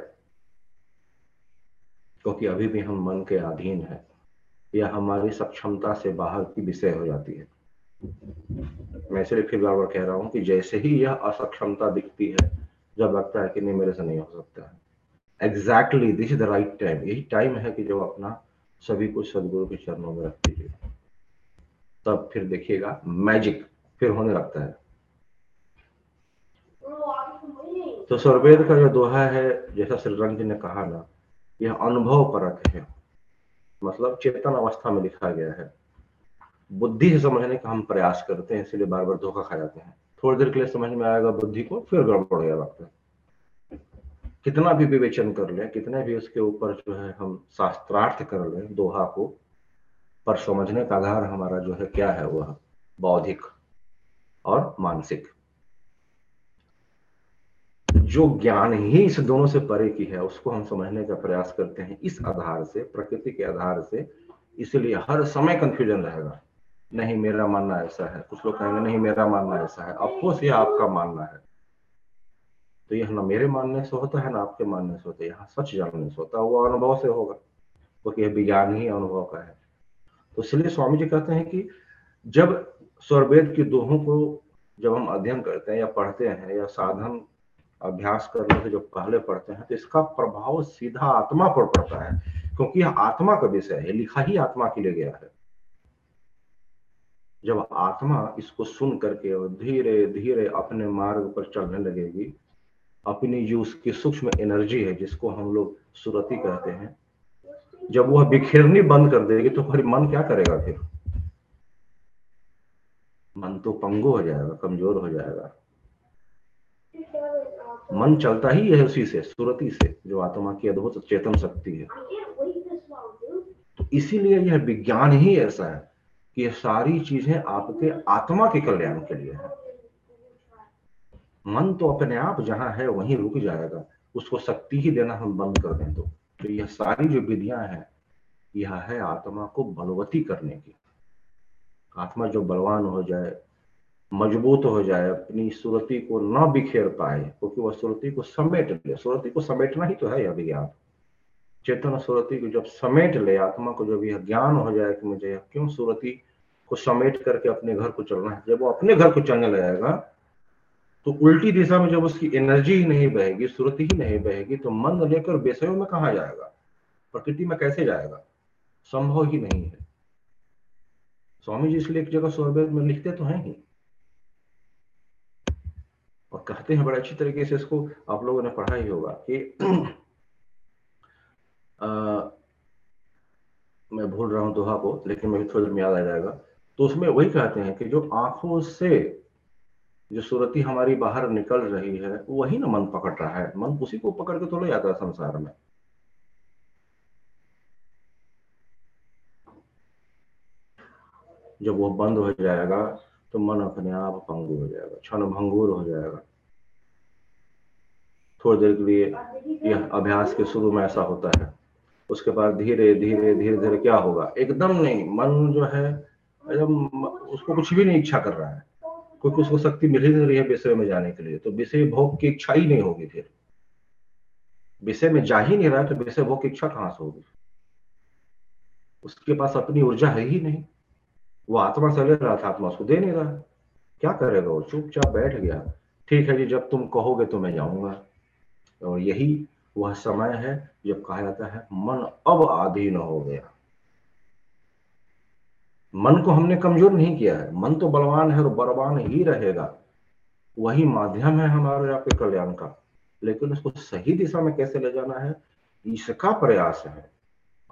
क्योंकि अभी भी हम मन के अधीन है। यह हमारी सक्षमता से बाहर की विषय हो जाती है। मैं इसलिए फिर बार बार कह रहा हूं कि जैसे ही यह असक्षमता दिखती है, जब लगता है कि नहीं मेरे से नहीं हो सकता है, exactly this is the right time, यही टाइम है कि जब अपना सभी कुछ सदगुरु के चरणों में रख दीजिए, तब फिर देखिएगा मैजिक फिर होने लगता है। तो स्वर्वेद का जो दोहा है, जैसा श्रीरंग जी ने कहा ना, यह अनुभव परक है, मतलब चेतन अवस्था में लिखा गया है। बुद्धि से समझने का हम प्रयास करते हैं, इसलिए बार बार धोखा खा जाते हैं। थोड़ी देर के लिए समझ में आएगा बुद्धि को, फिर गड़बड़ गया लगता है। कितना भी विवेचन कर ले, कितने भी उसके ऊपर जो है हम शास्त्रार्थ कर ले दोहा को, पर समझने का आधार हमारा जो है क्या है, वह बौद्धिक और मानसिक। जो ज्ञान ही इस दोनों से परे की है, उसको हम समझने का प्रयास करते हैं इस आधार से, प्रकृति के आधार से। इसलिए हर समय कंफ्यूजन रहेगा, नहीं मेरा मानना ऐसा है, कुछ लोग कहेंगे नहीं मेरा मानना ऐसा है, ऑफकोर्स यह आपका मानना है। तो यह ना मेरे मानने से होता है ना आपके मानने से होता है, यहाँ सच जानने से होता है, वो अनुभव से होगा, क्योंकि यह विज्ञान ही अनुभव का है। तो इसलिए स्वामी जी कहते हैं कि जब स्वर्वेद के दोहों को जब हम अध्ययन करते हैं या पढ़ते हैं, या साधन अभ्यास करने से जो पहले पढ़ते हैं, तो इसका प्रभाव सीधा आत्मा पर पड़ता है, क्योंकि यह आत्मा का विषय है, लिखा ही आत्मा के लिए गया है। जब आत्मा इसको सुन करके धीरे धीरे अपने मार्ग पर चलने लगेगी, अपनी जो उसकी सूक्ष्म एनर्जी है, जिसको हम लोग सुरति कहते हैं, जब वह बिखेरनी बंद कर देगी तो फिर मन क्या करेगा, फिर मन तो पंगु हो जाएगा, कमजोर हो जाएगा। मन चलता ही है उसी से, सुरति से, जो आत्मा की अद्भुत चेतन शक्ति है। तो इसीलिए यह विज्ञान ही ऐसा है कि यह सारी चीजें आपके आत्मा के कल्याण के लिए है। मन तो अपने आप जहां है वहीं रुक जाएगा, उसको शक्ति ही देना हम बंद कर दें तो यह सारी जो विधियां हैं, यह है आत्मा को बलवती करने की। आत्मा जो बलवान हो जाए, मजबूत हो जाए, अपनी सुरति को ना बिखेर पाए, क्योंकि वह सुरति को समेट ले। सुरति को समेटना ही तो है यह विज्ञान। चेतन सुरति को जब समेट ले, आत्मा को जब यह ज्ञान हो जाए कि मुझे क्यों सुरति को समेट करके अपने घर को चलना है, जब वो अपने घर को चलने लगेगा तो उल्टी दिशा में जब उसकी एनर्जी ही नहीं बहेगी, सुरति ही नहीं बहेगी, तो मन लेकर बेसयों में कहाँ जाएगा, प्रकृति में कैसे जाएगा, संभव ही नहीं है। स्वामी जी इसलिए एक जगह स्वर्वेद में लिखते तो हैं ही, और कहते हैं बड़े अच्छी तरीके से, इसको आप लोगों ने पढ़ा ही होगा कि मैं भूल रहा हूं दोहा को, लेकिन मुझे थोड़ी देर में याद आ जाएगा। तो उसमें वही कहते हैं कि जो आंखों से जो सूरती हमारी बाहर निकल रही है वही ना मन पकड़ रहा है, मन उसी को पकड़ के थोड़ा जाता है संसार में। जब वो बंद हो जाएगा तो मन अपने आप भंगुर हो जाएगा, क्षण भंगुर हो जाएगा। थोड़ी देर के लिए यह अभ्यास के शुरू में ऐसा होता है, उसके बाद धीरे धीरे धीरे धीरे क्या होगा, एकदम नहीं, मन जो है उसको कुछ भी नहीं इच्छा कर रहा है, क्योंकि उसको शक्ति मिल ही नहीं रही है विषय में जाने के लिए, तो विषय भोग की इच्छा ही नहीं होगी। फिर विषय में जा ही नहीं रहा तो विषय भोग की इच्छा कहां से होगी, उसके पास अपनी ऊर्जा है ही नहीं। वो आत्मा से ले रहा था, आत्मा उसको दे नहीं रहा, क्या करेगा वो, चुपचाप बैठ गया। ठीक है जी, जब तुम कहोगे तो मैं जाऊंगा। और यही वह समय है जब कहा जाता है मन अब आधीन हो गया। मन को हमने कमजोर नहीं किया है, मन तो बलवान है और बलवान ही रहेगा, वही माध्यम है हमारे आपके कल्याण का। लेकिन उसको सही दिशा में कैसे ले जाना है, इसका प्रयास है।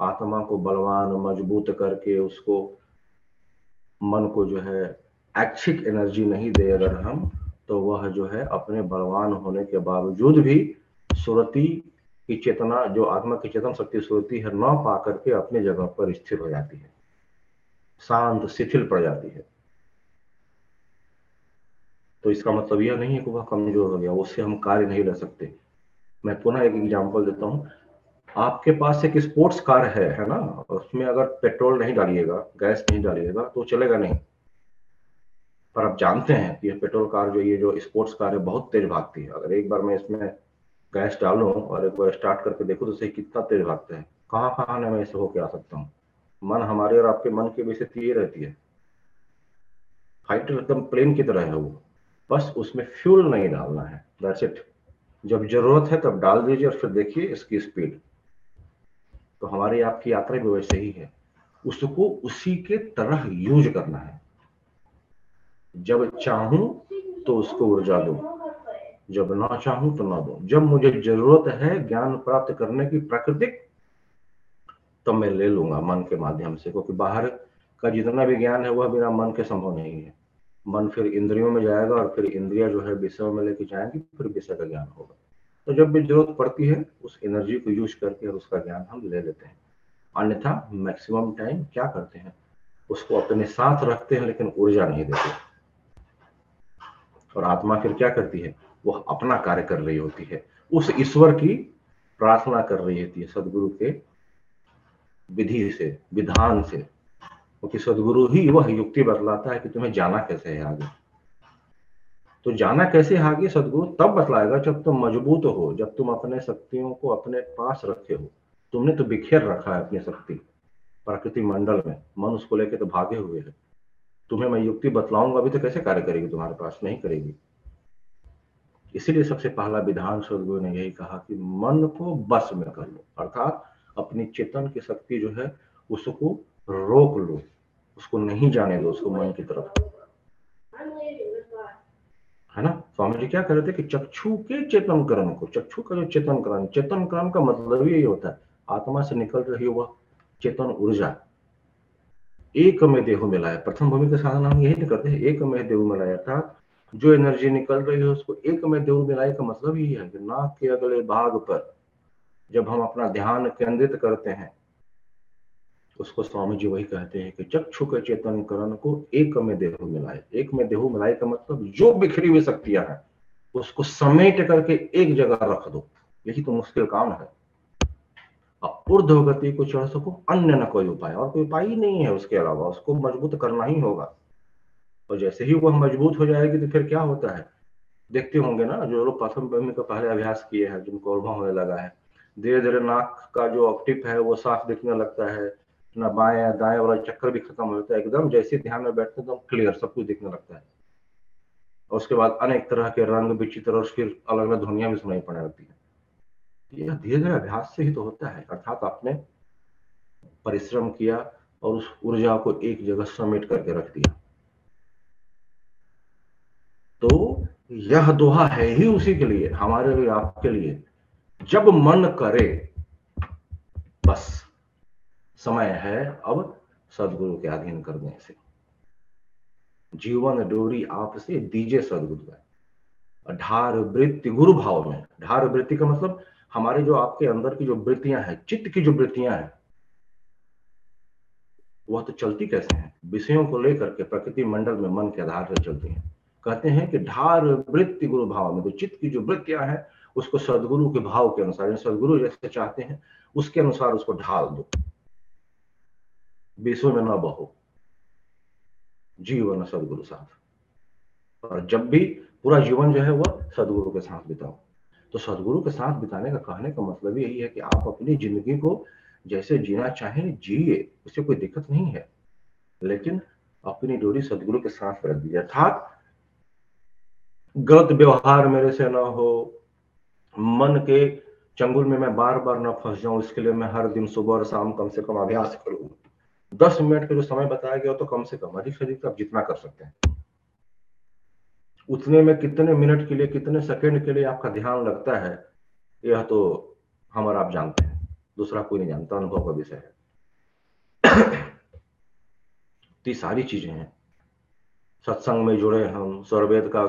आत्मा को बलवान मजबूत करके उसको, मन को जो है ऐच्छिक एनर्जी नहीं दे अगर हम, तो वह जो है अपने बलवान होने के बावजूद भी सुरति की चेतना, जो आत्मा की चेतन शक्ति सुरति है, न पा करके अपनी जगह पर स्थिर हो जाती है, शांत शिथिल पड़ जाती है। तो इसका मतलब यह नहीं है कि वह कमजोर हो गया, उससे हम कार्य नहीं ले सकते। मैं पुनः एक एग्जाम्पल देता हूँ। आपके पास एक स्पोर्ट्स कार है ना, उसमें अगर पेट्रोल नहीं डालिएगा, गैस नहीं डालिएगा तो चलेगा नहीं। पर आप जानते हैं कि यह पेट्रोल कार जो, ये जो स्पोर्ट्स कार है बहुत तेज भागती है। अगर एक बार मैं इसमें गैस डालूं और एक बार स्टार्ट करके देखूं तो सही कितना तेज भागता है, कहाँ कहाँ मैं इसे होके आ सकता हूँ। मन हमारे और आपके मन के बीच तीर रहती है, फाइटर एकदम प्लेन की तरह है वो, बस उसमें फ्यूल नहीं डालना है, दैट्स इट। जब जरूरत है तब डाल दीजिए और फिर देखिए इसकी स्पीड। तो हमारी आपकी यात्रा भी वैसे ही है, उसको उसी के तरह यूज करना है। जब चाहूं तो उसको ऊर्जा दूं, जब ना चाहूं तो ना दूं। जब मुझे जरूरत है ज्ञान प्राप्त करने की प्राकृतिक, तब मैं ले लूंगा मन के माध्यम से, क्योंकि बाहर का जितना भी ज्ञान है वह बिना मन के संभव नहीं है। मन फिर इंद्रियों में जाएगा और फिर इंद्रिया जो है विषयों में लेके जाएंगी, फिर विषय का ज्ञान होगा। तो जब भी जरूरत पड़ती है उस एनर्जी को यूज करके उसका ज्ञान हम ले लेते हैं, अन्यथा मैक्सिमम टाइम क्या करते हैं, उसको अपने साथ रखते हैं लेकिन ऊर्जा नहीं देते। और आत्मा फिर क्या करती है, वह अपना कार्य कर रही होती है, उस ईश्वर की प्रार्थना कर रही होती है सदगुरु के विधि से, विधान से, क्योंकि सदगुरु ही वह युक्ति बतलाता है कि तुम्हें जाना कैसे है आगे। तो जाना कैसे आगे सदगुरु तब बतलाएगा जब तुम मजबूत हो, जब तुम अपने शक्तियों को अपने पास रखे हो। तुमने तो बिखेर रखा है अपनी शक्ति प्रकृति मंडल में, मन उसको लेके तो भागे हुए है। तुम्हें मैं युक्ति बतलाऊंगा अभी तो कैसे कार्य करेगी, तुम्हारे पास नहीं करेगी। इसीलिए सबसे पहला विधान सदगुरु ने यही कहा कि मन को बस में कर लो, अर्थात अपनी चेतन की शक्ति जो है उसको रोक लो, उसको नहीं जाने दो, उसको मन की तरफ, है ना। स्वामी जी क्या कहते थे कि चक्षु के चेतनकरण को, चक्षु का जो चेतनकरण, चेतनकरण का मतलब यही होता है आत्मा से निकल रही वह चेतन ऊर्जा, एक में देह मिलाया। प्रथम भूमि के साधन हम यही करते हैं, एक में देह मिलाया था, जो एनर्जी निकल रही है उसको एक में देह मिलाया का मतलब यही है कि नाक के अगले भाग पर जब हम अपना ध्यान केंद्रित करते हैं, उसको स्वामी जी वही कहते हैं कि चक्षु के चेतनकरण को एक में देहु मिलाए। एक में देहु मिलाए का मतलब जो बिखरी हुई शक्तियां हैं उसको समेट करके एक जगह रख दो। यही तो मुश्किल काम है। अब ऊर्ध्व गति को चढ़ सको, अन्य न कोई उपाय, और कोई उपाय ही नहीं है उसके अलावा, उसको मजबूत करना ही होगा। और जैसे ही वह मजबूत हो जाएगी तो फिर क्या होता है, देखते होंगे ना जो लोग प्रथम ब्रह्म का पहले अभ्यास किए हैं, जिनको अनुभव होने लगा है, धीरे धीरे नाक का जो टिप है वो साफ दिखने लगता है ना, बाएं दाएं वाला चक्कर भी खत्म हो जाता है एकदम। जैसे ध्यान में बैठते एकदम क्लियर सब कुछ दिखने लगता है, और उसके बाद अनेक तरह के रंग विचित्र और फिर अलग अलग ध्वनियां भी सुनाई पड़ने लगती है। यह धीरे धीरे अभ्यास से ही तो होता है, अर्थात आपने परिश्रम किया और उस ऊर्जा को एक जगह समेट करके रख दिया। तो यह दोहा है ही उसी के लिए, हमारे लिए, आपके लिए। जब मन करे बस, समय है अब सदगुरु के अधीन करने से। जीवन डोरी आपसे दीजे सदगुरु में, ढार वृत्ति गुरु भाव में। ढार वृत्ति का मतलब हमारे जो आपके अंदर की जो वृत्तियां हैं, चित्त की जो वृत्तियां हैं, वह तो चलती कैसे हैं? विषयों को लेकर के प्रकृति मंडल में मन के आधार पर चलती हैं। कहते हैं कि ढार वृत्ति गुरु भाव में, तो चित्त की जो वृत्तियां हैं उसको सदगुरु के भाव के अनुसार, सदगुरु जैसे चाहते हैं उसके अनुसार उसको ढाल दो, विषयों में ना बहो, जीवन सदगुरु साथ। और जब भी पूरा जीवन जो है वह सदगुरु के साथ बिताओ। तो सदगुरु के साथ बिताने का कहने का मतलब यही है कि आप अपनी जिंदगी को जैसे जीना चाहें जिए, उससे कोई दिक्कत नहीं है, लेकिन अपनी डोरी सदगुरु के साथ रख दीजिए। अर्थात गलत व्यवहार मेरे से ना हो, मन के चंगुल में मैं बार बार ना फंस जाऊं, इसके लिए मैं हर दिन सुबह और शाम कम से कम अभ्यास करूं। 10 मिनट का जो समय बताया गया तो कम से कम, अधिक से अधिक आप जितना कर सकते हैं उतने में, कितने मिनट के लिए, कितने सेकंड के लिए आपका ध्यान लगता है, यह तो हमारा आप जानते हैं, दूसरा कोई नहीं जानता, अनुभव का विषय है। तो ये सारी चीजें हैं। सत्संग में जुड़े हम, स्वर्वेद का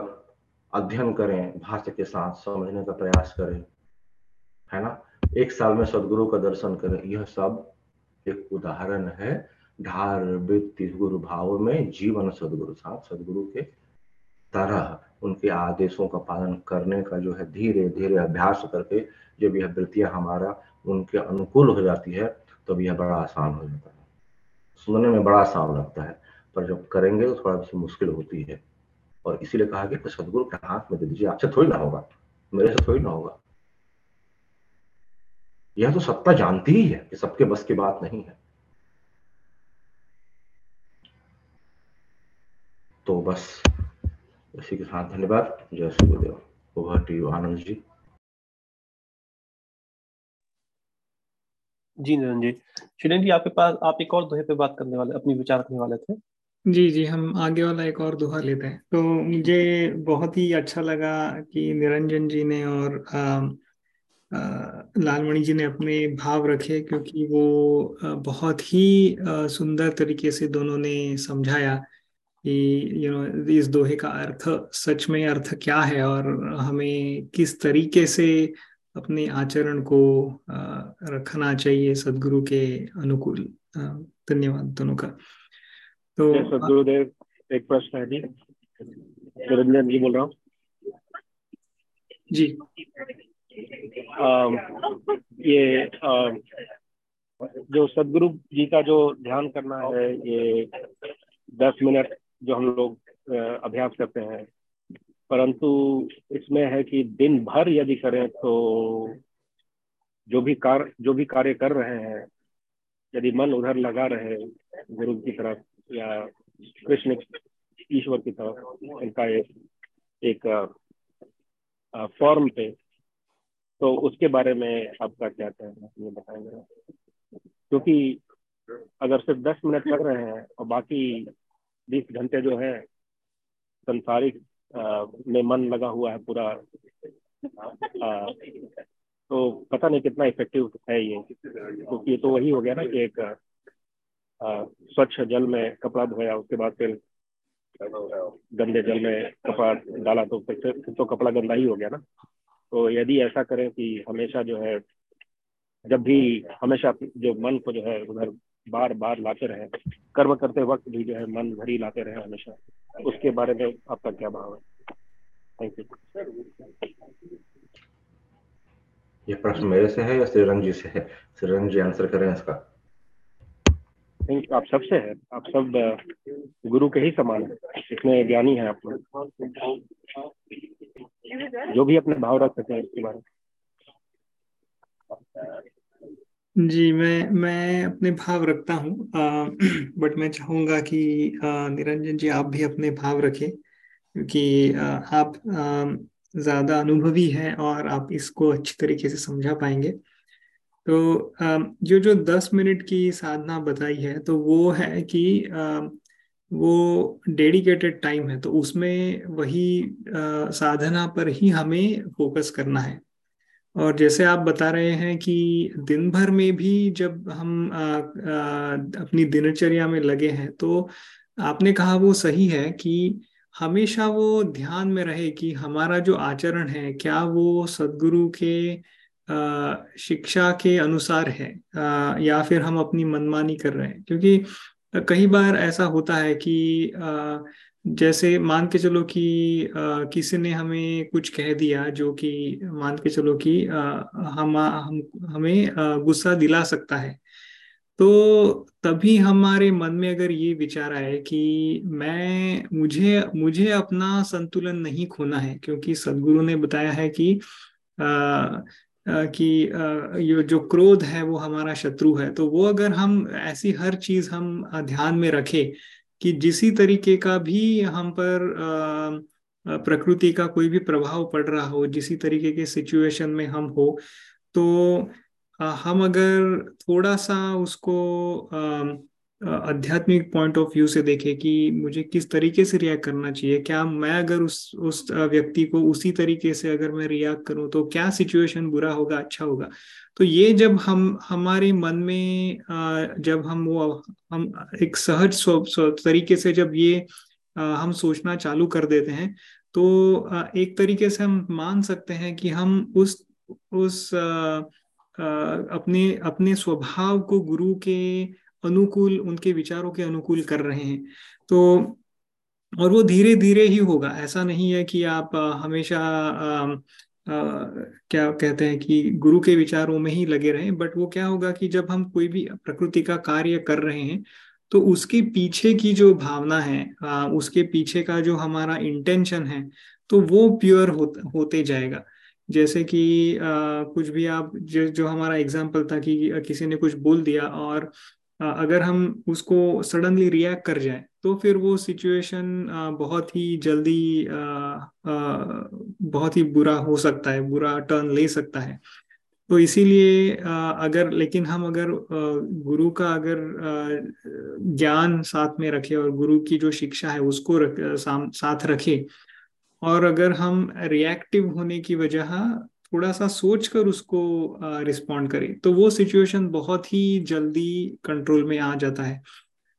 अध्ययन करें, भाष्य के साथ समझने का प्रयास करें, है ना, एक साल में सदगुरु का दर्शन करें। यह सब एक उदाहरण है ढार वृत्ति गुरु भाव में, जीवन सदगुरु साथ, सदगुरु के तरह उनके आदेशों का पालन करने का जो है धीरे धीरे अभ्यास करके, जब यह वृत्तियां हमारा उनके अनुकूल हो जाती है तब तो यह बड़ा आसान हो जाता है। सुनने में बड़ा आसान लगता है, पर जब करेंगे तो थोड़ा सी मुश्किल होती है। और इसीलिए कहा गया कि सदगुरु के हाथ में दे दीजिए, आपसे थोड़ी ना होगा, मेरे से थोड़ी ना होगा, यह तो सत्ता जानती ही है कि सबके बस की बात नहीं है। तो बस इसी के साथ धन्यवाद। जय गुरुदेव। Over to you Anand ji. जी निरंजन जी, श्रीरंग जी आपके पास, आप एक और दोहे पे बात करने वाले, अपनी विचार रखने वाले थे। जी, हम आगे वाला एक और दोहा लेते हैं। तो मुझे बहुत ही अच्छा लगा कि निरंजन जी ने और लालमणि जी ने अपने भाव रखे, क्योंकि वो बहुत ही सुंदर तरीके से दोनों ने समझाया कि इस दोहे का अर्थ, सच में अर्थ क्या है और हमें किस तरीके से अपने आचरण को रखना चाहिए सदगुरु के अनुकूल। धन्यवाद दोनों का। तो सदगुरुदेव, एक प्रश्न है जी, निरंजन जी बोल रहा हूँ जी। ये जो सदगुरु जी का जो ध्यान करना है, ये 10 मिनट जो हम लोग अभ्यास करते हैं, परंतु इसमें है कि दिन भर यदि करें तो जो भी कार्य कर रहे हैं, यदि मन उधर लगा रहे, गुरु की तरफ या कृष्ण ईश्वर की तरफ, इनका एक फॉर्म पे, तो उसके बारे में आपका क्या कहना है, ये बताएंगे। क्योंकि अगर सिर्फ 10 मिनट लग रहे हैं और बाकी 20 घंटे जो है संसारिक में मन लगा हुआ है पूरा, तो पता नहीं कितना इफेक्टिव है ये। क्योंकि ये तो वही हो गया ना कि एक स्वच्छ जल में कपड़ा धोया, उसके बाद फिर गंदे जल में कपड़ा डाला, तो फिर तो कपड़ा गंदा ही हो गया ना। तो यदि ऐसा करें कि हमेशा जो है, जब भी हमेशा जो मन को जो है उधर बार बार लाते रहे, कर्म करते वक्त भी जो है मन भरी लाते रहे हमेशा, उसके बारे में आपका क्या भाव है? Thank you. ये प्रश्न मेरे से है या श्रीरंग जी से है? श्रीरंग जी आंसर करें इसका। आप सबसे है, आप सब गुरु के ही समान है, इतने ज्ञानी है आप लोग, जो भी अपने भाव रख सकते हैं इसके बारे में। जी, मैं अपने भाव रखता हूँ, बट मैं चाहूंगा कि निरंजन जी आप भी अपने भाव रखें, क्योंकि आप ज्यादा अनुभवी हैं और आप इसको अच्छी तरीके से समझा पाएंगे। तो जो 10 मिनट की साधना बताई है, तो वो है कि वो डेडिकेटेड टाइम है, तो उसमें वही साधना पर ही हमें फोकस करना है। और जैसे आप बता रहे हैं कि दिन भर में भी जब हम अपनी दिनचर्या में लगे हैं, तो आपने कहा वो सही है कि हमेशा वो ध्यान में रहे कि हमारा जो आचरण है क्या वो सदगुरु के शिक्षा के अनुसार है या फिर हम अपनी मनमानी कर रहे हैं। क्योंकि कई बार ऐसा होता है कि जैसे मान के चलो कि किसी ने हमें कुछ कह दिया जो कि मान के चलो कि हमें गुस्सा दिला सकता है, तो तभी हमारे मन में अगर ये विचार आए कि मुझे अपना संतुलन नहीं खोना है, क्योंकि सदगुरु ने बताया है कि जो क्रोध है वो हमारा शत्रु है। तो वो अगर हम ऐसी हर चीज हम ध्यान में रखें कि जिसी तरीके का भी हम पर प्रकृति का कोई भी प्रभाव पड़ रहा हो, जिसी तरीके के सिचुएशन में हम हो, तो हम अगर थोड़ा सा उसको आध्यात्मिक पॉइंट ऑफ व्यू से देखें कि मुझे किस तरीके से रिएक्ट करना चाहिए, क्या मैं अगर उस व्यक्ति को उसी तरीके से अगर मैं रिएक्ट करूं तो क्या सिचुएशन बुरा होगा अच्छा होगा। तो ये जब हम हमारे मन में जब हम एक सहज तरीके से जब ये हम सोचना चालू कर देते हैं तो एक तरीके से हम मान सकते हैं कि हम अपने स्वभाव को गुरु के अनुकूल, उनके विचारों के अनुकूल कर रहे हैं। तो और वो धीरे धीरे ही होगा, ऐसा नहीं है कि आप हमेशा क्या कहते हैं कि गुरु के विचारों में ही लगे रहें, बट वो क्या होगा कि जब हम कोई भी प्रकृति का कार्य कर रहे हैं तो उसके पीछे की जो भावना है उसके पीछे का जो हमारा इंटेंशन है तो वो प्योर होते जाएगा। जैसे कि कुछ भी आप जो हमारा एग्जाम्पल था कि किसी ने कुछ बोल दिया और अगर हम उसको सडनली रिएक्ट कर जाए तो फिर वो सिचुएशन बहुत ही जल्दी बहुत ही बुरा हो सकता है, बुरा टर्न ले सकता है। तो इसीलिए लेकिन हम अगर गुरु का अगर ज्ञान साथ में रखें और गुरु की जो शिक्षा है उसको साथ रखें, और अगर हम रिएक्टिव होने की वजह थोड़ा सा सोच कर उसको रिस्पॉन्ड करें तो वो सिचुएशन बहुत ही जल्दी कंट्रोल में आ जाता है।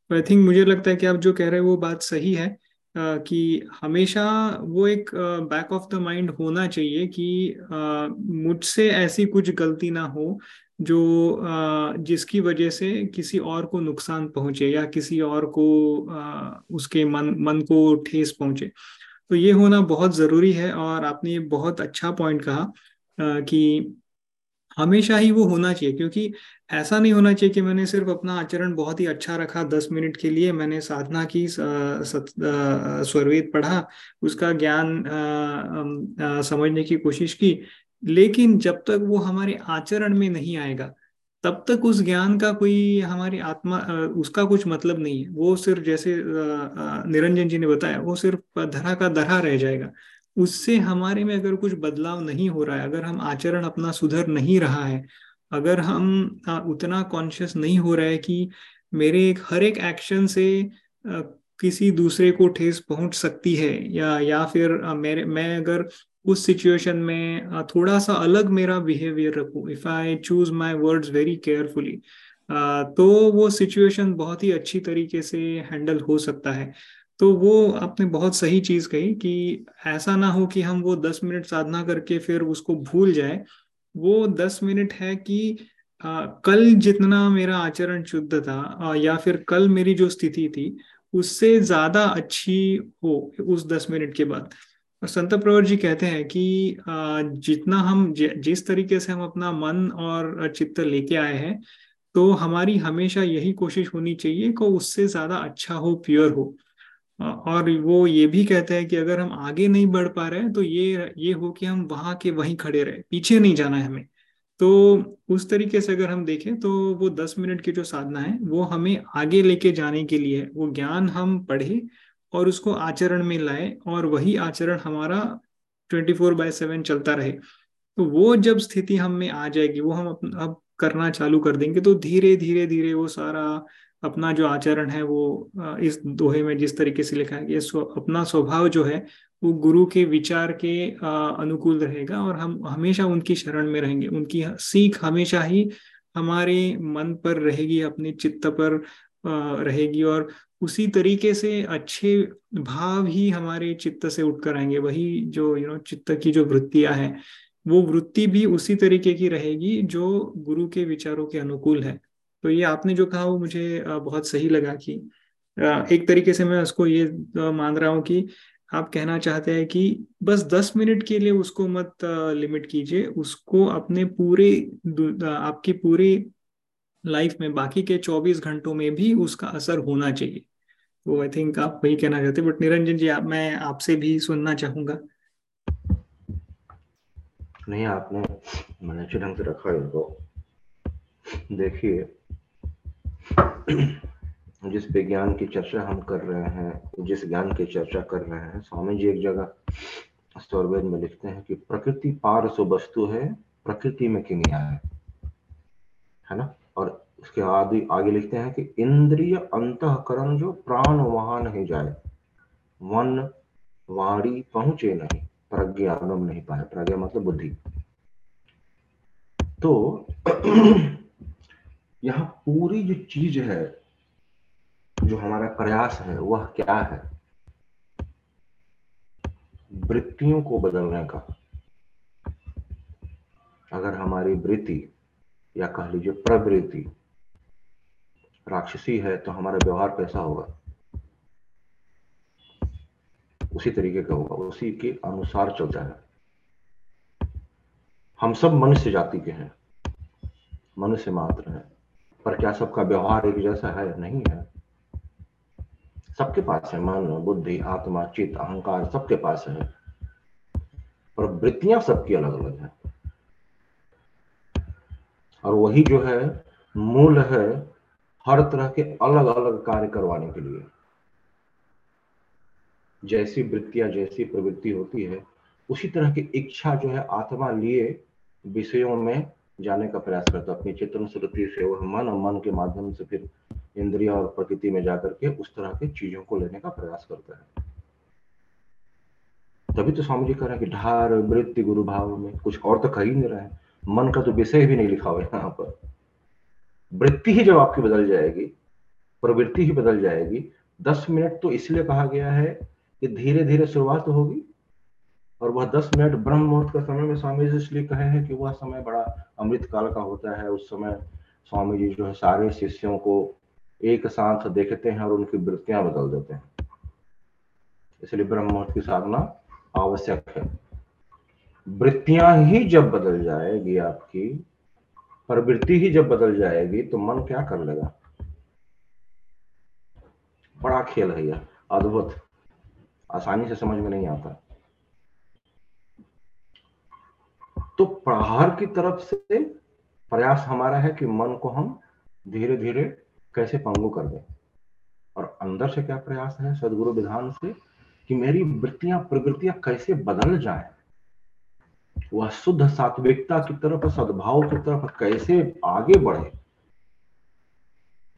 तो आई थिंक मुझे लगता है कि आप जो कह रहे हैं वो बात सही है कि हमेशा वो एक बैक ऑफ द माइंड होना चाहिए कि मुझसे ऐसी कुछ गलती ना हो जो जिसकी वजह से किसी और को नुकसान पहुंचे या किसी और को उसके मन को ठेस पहुंचे। तो ये होना बहुत ज़रूरी है। और आपने ये बहुत अच्छा पॉइंट कहा कि हमेशा ही वो होना चाहिए, क्योंकि ऐसा नहीं होना चाहिए कि मैंने सिर्फ अपना आचरण बहुत ही अच्छा रखा 10 मिनट के लिए, मैंने साधना की, स्वर्वेद पढ़ा, उसका ज्ञान समझने की कोशिश की, लेकिन जब तक वो हमारे आचरण में नहीं आएगा तब तक उस ज्ञान का कोई हमारी आत्मा उसका कुछ मतलब नहीं है। वो सिर्फ जैसे निरंजन जी ने बताया वो सिर्फ धरा का धरा रह जाएगा। उससे हमारे में अगर कुछ बदलाव नहीं हो रहा है, अगर हम आचरण अपना सुधर नहीं रहा है, अगर हम उतना कॉन्शियस नहीं हो रहा है कि मेरे हर एक एक्शन से किसी दूसरे को ठेस पहुंच सकती है या फिर मैं अगर उस सिचुएशन में थोड़ा सा अलग मेरा बिहेवियर रखूं, if I choose my words very carefully, तो वो सिचुएशन बहुत ही अच्छी तरीके से हैंडल हो सकता है। तो वो आपने बहुत सही चीज कही कि ऐसा ना हो कि हम वो 10 मिनट साधना करके फिर उसको भूल जाए। वो 10 मिनट है कि कल जितना मेरा आचरण शुद्ध था या फिर कल मेरी जो स्थिति थी उससे ज्यादा अच्छी हो उस 10 मिनट के बाद। और संत प्रवर जी कहते हैं कि जितना हम जिस तरीके से हम अपना मन और चित्त लेके आए हैं तो हमारी हमेशा यही कोशिश होनी चाहिए को उससे ज्यादा अच्छा हो, प्योर हो। और वो ये भी कहते हैं कि अगर हम आगे नहीं बढ़ पा रहे हैं तो ये हो कि हम वहां के वहीं खड़े रहे, पीछे नहीं जाना है हमें। तो उस तरीके से अगर हम देखें तो वो 10 मिनट की जो साधना है वो हमें आगे लेके जाने के लिए है। वो ज्ञान हम पढ़े और उसको आचरण में लाए और वही आचरण हमारा 24/7 चलता रहे। तो वो जब स्थिति हम में आ जाएगी, वो हम अब करना चालू कर देंगे तो धीरे धीरे धीरे वो सारा अपना जो आचरण है वो इस दोहे में जिस तरीके से लिखा है, अपना स्वभाव जो है वो गुरु के विचार के अनुकूल रहेगा और हम हमेशा उनकी शरण में रहेंगे। उनकी सीख हमेशा ही हमारे मन पर रहेगी, अपने चित्त पर रहेगी और उसी तरीके से अच्छे भाव ही हमारे चित्त से उठकर आएंगे। वही जो चित्त की जो वृत्तियां हैं वो वृत्ति भी उसी तरीके की रहेगी जो गुरु के विचारों के अनुकूल है। तो ये आपने जो कहा वो मुझे बहुत सही लगा कि एक तरीके से मैं उसको ये मान रहा हूँ कि आप कहना चाहते हैं कि बस 10 मिनट के लिए उसको मत लिमिट कीजिए, उसको अपने पूरे आपकी पूरी लाइफ में बाकी के 24 घंटों में भी उसका असर होना चाहिए। तो आई थिंक आप वही कहना चाहते हैं। बट निरंजन जी मैं आपसे भी सुनना चाहूंगा। नहीं, आपने मैंने अच्छे ढंग से रखा है उनको। देखिए, जिस विज्ञान की चर्चा हम कर रहे हैं, जिस ज्ञान की चर्चा कर रहे हैं, स्वामी जी एक जगह स्वर्वेद में लिखते हैं कि प्रकृति पार सो वस्तु है, प्रकृति में किमिया है ना। और उसके आगे लिखते हैं कि इंद्रिय अंतःकरण जो प्राण वहां नहीं जाए, मन वाणी पहुंचे नहीं, प्रज्ञानम नहीं पाए। प्रज्ञा मतलब बुद्धि। तो यहाँ पूरी जो चीज है, जो हमारा प्रयास है, वह क्या है? वृत्तियों को बदलने का। अगर हमारी वृत्ति या कह लीजिए प्रवृत्ति राक्षसी है तो हमारा व्यवहार कैसा होगा? उसी तरीके का होगा, उसी के अनुसार चलता है। हम सब मनुष्य जाति के हैं, मनुष्य मात्र हैं, पर क्या सबका व्यवहार एक जैसा है? नहीं है। सबके पास है मन, बुद्धि, आत्मा, चित्त, अहंकार, सबके पास है, और वृत्तियां सबकी अलग अलग है। और वही जो है मूल है हर तरह के अलग अलग कार्य करवाने के लिए। जैसी वृत्तियां, जैसी प्रवृत्ति होती है, उसी तरह की इच्छा जो है आत्मा लिए विषयों में जाने का प्रयास करता है। अपनी चेतन वृत्ति से वह मन, और मन के माध्यम से फिर इंद्रिय और प्रकृति में जाकर के उस तरह के चीजों को लेने का प्रयास करता है। तभी तो स्वामी जी कह रहे हैं कि धार वृत्ति गुरु भाव में, कुछ और तो कह ही नहीं रहे हैं। मन का तो विषय भी नहीं लिखा हुआ है यहाँ पर। वृत्ति ही जब आपकी बदल जाएगी, प्रवृत्ति ही बदल जाएगी। 10 मिनट तो इसलिए कहा गया है कि धीरे धीरे शुरुआत होगी, और वह 10 मिनट ब्रह्म मुहूर्त का समय में स्वामी जी इसलिए कहे हैं कि वह समय बड़ा अमृत काल का होता है। उस समय स्वामी जी जो है सारे शिष्यों को एक साथ देखते हैं और उनकी वृत्तियां बदल देते हैं। इसलिए ब्रह्म मुहूर्त की साधना आवश्यक है। वृत्तियां ही जब बदल जाएगी, आपकी प्रवृत्ति ही जब बदल जाएगी, तो मन क्या कर लेगा? बड़ा खेल है यह, अद्भुत, आसानी से समझ में नहीं आता। तो बाहर की तरफ से प्रयास हमारा है कि मन को हम धीरे धीरे कैसे पंगु कर दें, और अंदर से क्या प्रयास है सदगुरु विधान से कि मेरी वृत्तियां प्रवृत्तियां कैसे बदल जाए, वह शुद्ध सात्विकता की तरफ, सद्भाव की तरफ कैसे आगे बढ़े।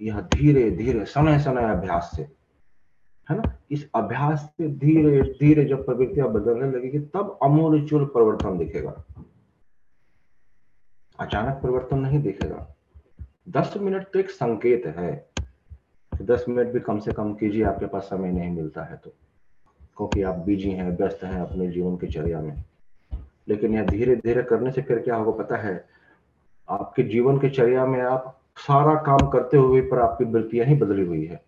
यह धीरे धीरे समय समय अभ्यास से, है ना, इस अभ्यास से धीरे धीरे जब प्रवृत्तियां बदलने लगेगी तब अमूलचूल परिवर्तन दिखेगा। अचानक परिवर्तन नहीं दिखेगा। 10 मिनट तो एक संकेत है। 10 मिनट भी कम से कम कीजिए, आपके पास समय नहीं मिलता है तो, क्योंकि आप बिजी हैं, व्यस्त हैं अपने जीवन की चर्या में। लेकिन यह धीरे धीरे करने से फिर क्या होगा पता है? आपके जीवन के चर्या में आप सारा काम करते हुए पर आपकी वृत्तियां ही बदली हुई है।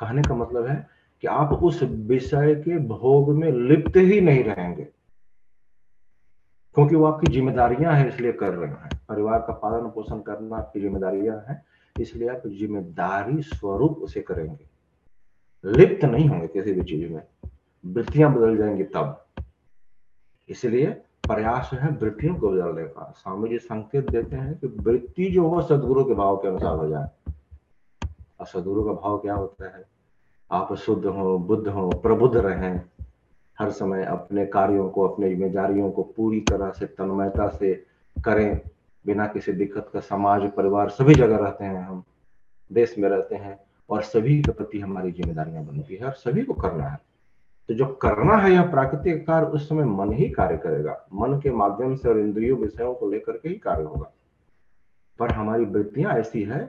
कहने का मतलब है कि आप उस विषय के भोग में लिप्त ही नहीं रहेंगे, क्योंकि वो आपकी जिम्मेदारियां हैं, इसलिए कर रहे हैं। परिवार का पालन पोषण करना आपकी जिम्मेदारियां हैं, इसलिए आप जिम्मेदारी स्वरूप उसे करेंगे, लिप्त नहीं होंगे किसी भी चीज में। वृत्तियां बदल जाएंगी तब। इसलिए प्रयास है वृत्तियों को बदलने का। स्वामी जी संकेत देते हैं कि वृत्ति जो हो सदगुरु के भाव के अनुसार हो जाए। और सदगुरु का भाव क्या होता है? आप शुद्ध हो, बुद्ध हो, प्रबुद्ध रहें, हर समय अपने कार्यों को, अपने जिम्मेदारियों को पूरी तरह से तन्मयता से करें, बिना किसी दिक्कत का। समाज, परिवार, सभी जगह रहते हैं, हम देश में रहते हैं, और सभी के प्रति हमारी जिम्मेदारियां बनती है और सभी को करना है। तो जब करना है यह प्राकृतिक कार्य, उस समय मन ही कार्य करेगा। मन के माध्यम से और इंद्रियों विषयों को लेकर के ही कार्य होगा। पर हमारी वृत्तियां ऐसी है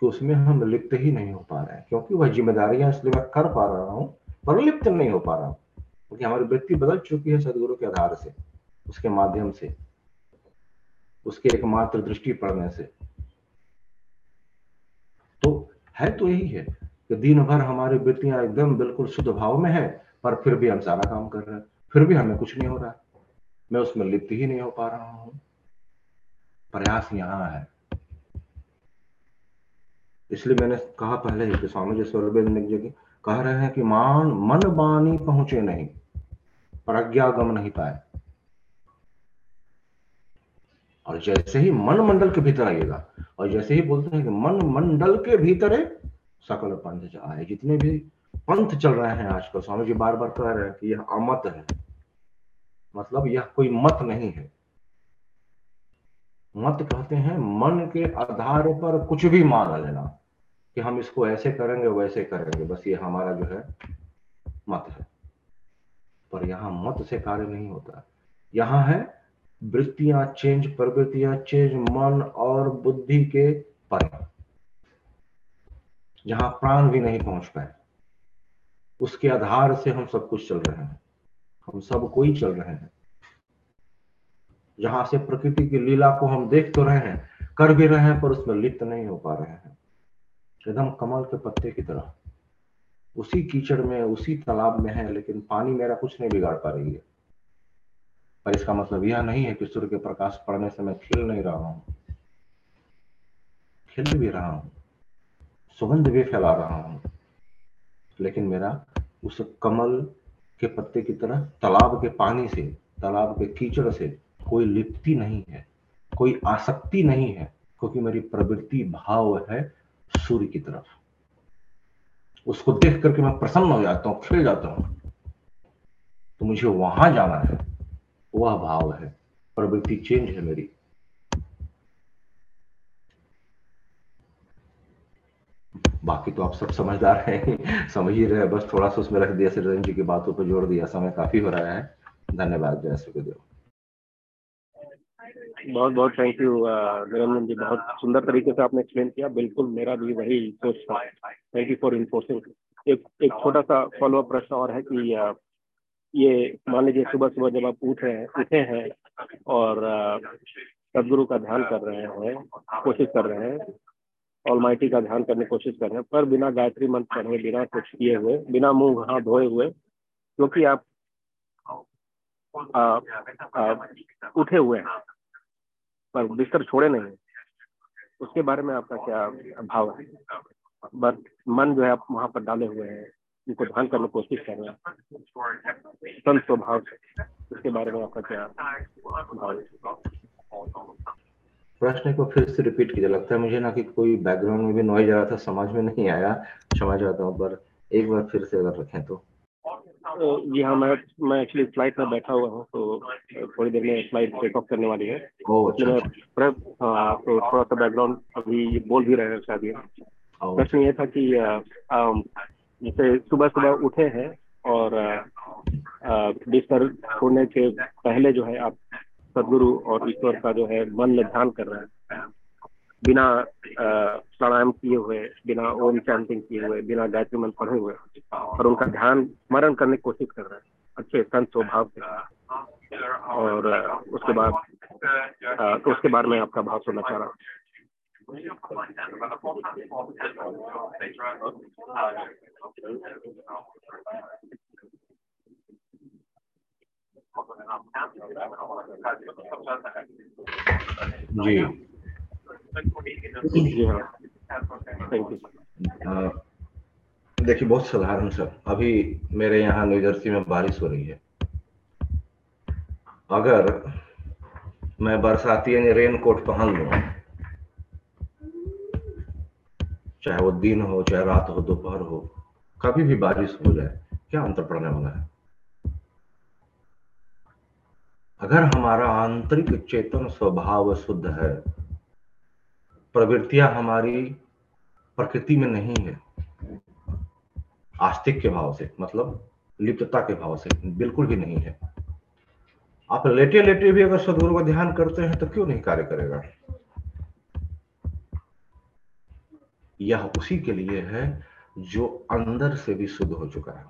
कि उसमें हम लिप्त ही नहीं हो पा रहे हैं, क्योंकि वह जिम्मेदारियां इसलिए मैं कर पा रहा हूँ पर लिप्त नहीं हो पा रहा हूँ, क्योंकि हमारी वृत्ति बदल चुकी है सदगुरु के आधार से, उसके माध्यम से, उसके एकमात्र दृष्टि पड़ने से। तो है तो यही है कि दिन भर हमारी वृत्तियां एकदम बिल्कुल शुद्ध भाव में है, पर फिर भी हम सारा काम कर रहे हैं, फिर भी हमें कुछ नहीं हो रहा, मैं उसमें लिप्त ही नहीं हो पा रहा हूं। प्रयास यहाँ है। इसलिए मैंने कहा पहले ही कि स्वामी जी स्वर्वेद कह रहे हैं कि मान मन बानी पहुंचे नहीं, प्रज्ञागम नहीं पाए। और जैसे ही मन मंडल के भीतर आएगा, और जैसे ही बोलते हैं कि मन मंडल के भीतर सकल पंथ जाए, जितने भी पंथ चल रहे हैं आजकल, स्वामी जी बार बार कह रहे हैं कि यह अमत है, मतलब यह कोई मत नहीं है। मत कहते हैं मन के आधार पर कुछ भी मान लेना कि हम इसको ऐसे करेंगे वैसे करेंगे, बस ये हमारा जो है मत है। पर यहां मत से कार्य नहीं होता, यहां है वृत्तियां चेंज, प्रवृत्तियां चेंज, मन और बुद्धि के पर, जहां प्राण भी नहीं पहुंच पाए, उसके आधार से हम सब कुछ चल रहे हैं, हम सब कोई चल रहे हैं। जहां से प्रकृति की लीला को हम देख तो रहे हैं, कर भी रहे हैं, पर उसमें लिप्त नहीं हो पा रहे हैं, एकदम कमल के पत्ते की तरह उसी कीचड़ में, उसी तालाब में है, लेकिन पानी मेरा कुछ नहीं बिगाड़ पा रही है। पर इसका मतलब यह नहीं है कि सूर्य के प्रकाश पड़ने से मैं खिल नहीं रहा हूं, खिल भी रहा हूं, सुगंध भी फैला रहा हूं, लेकिन मेरा उस कमल के पत्ते की तरह तालाब के पानी से, तालाब के कीचड़ से कोई लिप्ति नहीं है, कोई आसक्ति नहीं है, क्योंकि मेरी प्रवृत्ति भाव है सूर्य की तरफ। उसको देख करके मैं प्रसन्न हो जाता हूँ, खिल जाता हूँ, तो मुझे वहां जाना है, वह भाव है, प्रवृत्ति चेंज है मेरी। बाकी तो आप सब समझदार हैं, समझ ही रहे, बस थोड़ा सा उसमें रख दिया, श्रीरंग जी की बातों पर जोड़ दिया। समय काफी हो रहा है, धन्यवाद। जय श्री, बहुत बहुत थैंक यू निरंजन जी, बहुत सुंदर तरीके से आपने एक्सप्लेन किया, बिल्कुल मेरा भी वही सोच था। Thank you for enforcing. एक छोटा सा फॉलोअप प्रश्न और है कि ये मान लीजिए सुबह सुबह जब आप उठे हैं और सदगुरु का ध्यान कर रहे हैं, कोशिश कर रहे हैं, ऑलमाइटी का ध्यान करने की कोशिश कर रहे हैं, पर बिना गायत्री मंत्र पढ़े, बिना कुछ किए हुए, बिना मुंह हाथ धोए हुए, क्योंकि आप उठे हुए हैं पर बिस्तर छोड़े नहीं, उसके बारे में आपका क्या भाव है? बस मन जो है आप वहां पर डाले हुए हैं, उनको ध्यान करने की कोशिश कर रहे हैं संत स्वभाव से, उसके बारे में आपका क्या भाव है? प्रश्न को फिर से रिपीट कीजिए। लगता है मुझे ना कि कोई बैकग्राउंड में भी नॉइज आ रहा था, समझ में नहीं आया, क्षमा चाहता हूँ, पर एक बार फिर से अगर रखें तो। जी हाँ, मैं एक्चुअली फ्लाइट में बैठा हुआ हूँ, तो थोड़ी देर में फ्लाइट टेक ऑफ करने वाली है। तो थोड़ा सा बैकग्राउंड अभी बोल भी रहे हैं शायद। ये प्रश्न ये था कि जैसे सुबह सुबह उठे हैं और बिस्तर छोड़ने के पहले जो है आप सदगुरु और ईश्वर का जो है मन में ध्यान कर रहे हैं, बिना प्राणायाम किए हुए, बिना ओम चैंटिंग किए हुए, बिना गायत्री मंत्र पढ़े हुए, और उनका ध्यान स्मरण करने की कोशिश कर रहे हैं अच्छे संत स्वभाव से, और उसके बारे में आपका भाव सुनना चाह रहा हूँ। देखिए, बहुत साधारण सा, अभी मेरे यहाँ न्यू जर्सी में बारिश हो रही है। अगर मैं बरसाती यानी रेन कोट पहन लूं, चाहे वो दिन हो, चाहे रात हो, दोपहर हो, कभी भी बारिश हो जाए, क्या अंतर पड़ने वाला है? अगर हमारा आंतरिक चेतन स्वभाव शुद्ध है, प्रवृत्तियां हमारी प्रकृति में नहीं है, आस्तिक के भाव से, मतलब लिप्तता के भाव से बिल्कुल भी नहीं है। आप लेटे लेटे भी अगर सदगुरु का ध्यान करते हैं तो क्यों नहीं कार्य करेगा? यह उसी के लिए है जो अंदर से भी शुद्ध हो चुका है।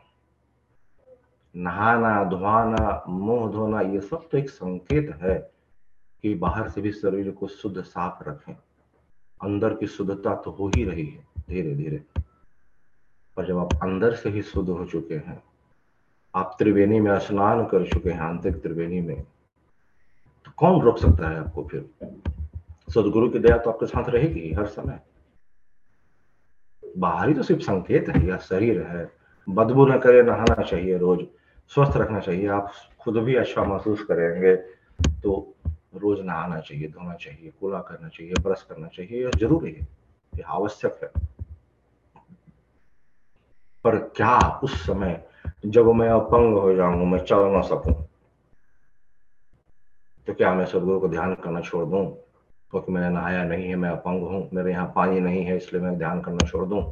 नहाना धोना मुंह धोना ये सब तो एक संकेत है कि बाहर से भी शरीर को शुद्ध साफ रखें। अंदर की शुद्धता तो हो ही रही है धीरे धीरे, पर जब आप अंदर से ही शुद्ध हो चुके हैं, आप त्रिवेणी में स्नान कर चुके हैं आंतरिक त्रिवेणी में, तो कौन रोक सकता है आपको? फिर सदगुरु की दया तो आपके साथ रहेगी हर समय। बाहरी तो सिर्फ संकेत है, यह शरीर है। बदबू न करे, नहाना चाहिए, रोज स्वस्थ रखना चाहिए, आप खुद भी अच्छा महसूस करेंगे। तो रोज नहाना चाहिए, धोना चाहिए, कूला करना चाहिए, ब्रश करना चाहिए, यह जरूरी है, यह आवश्यक है। पर क्या उस समय जब मैं अपंग हो जाऊं, मैं चल ना सकूं, तो क्या मैं सदगुरु को ध्यान करना छोड़ दूं? क्योंकि मैंने नहाया नहीं है, मैं अपंग हूं, मेरे यहाँ पानी नहीं है, इसलिए मैं ध्यान करना छोड़ दूं?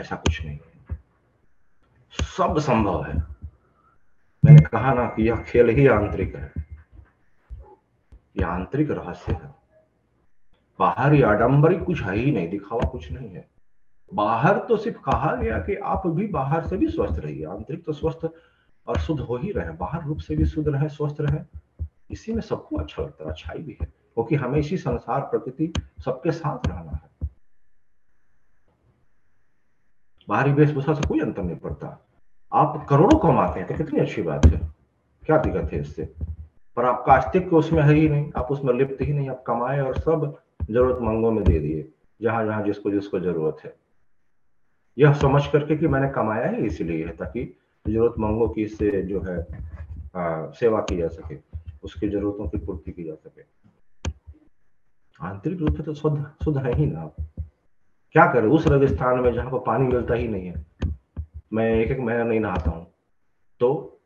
ऐसा कुछ नहीं है, सब संभव है। मैंने कहा ना कि यह खेल ही आंतरिक है, यह आंतरिक रहस्य है। बाहरी आडंबरी कुछ है ही नहीं, दिखावा कुछ नहीं है। बाहर तो सिर्फ कहा गया कि आप भी बाहर से भी स्वस्थ रहिए, आंतरिक तो स्वस्थ और शुद्ध हो ही रहे, बाहर रूप से भी शुद्ध रहे, स्वस्थ रहे। इसी में सबको अच्छा लगता है, अच्छाई भी है, क्योंकि हमें इसी संसार प्रकृति सबके साथ रहना है। बाहरी वेशभूषा से कोई अंतर नहीं पड़ता। आप करोड़ों कमाते हैं तो कितनी अच्छी बात है, क्या दिक्कत है इससे? पर आपका अस्तित्व उसमें है ही नहीं, आप उसमें लिप्त ही नहीं। आप कमाए और सब जरूरतमंदों में दे दिए, जहां जहां जिसको जिसको जरूरत है, यह समझ करके कि मैंने कमाया ही इसीलिए है ताकि जरूरतमंदों की इससे जो है सेवा की जा सके, उसकी जरूरतों की पूर्ति की जा सके। आंतरिक रूप से तो शुद्ध है ही ना। आप क्या करें उस राजस्थान में जहां पर पानी मिलता ही नहीं है? मैं एक महीना नहीं नहाता हूं, तो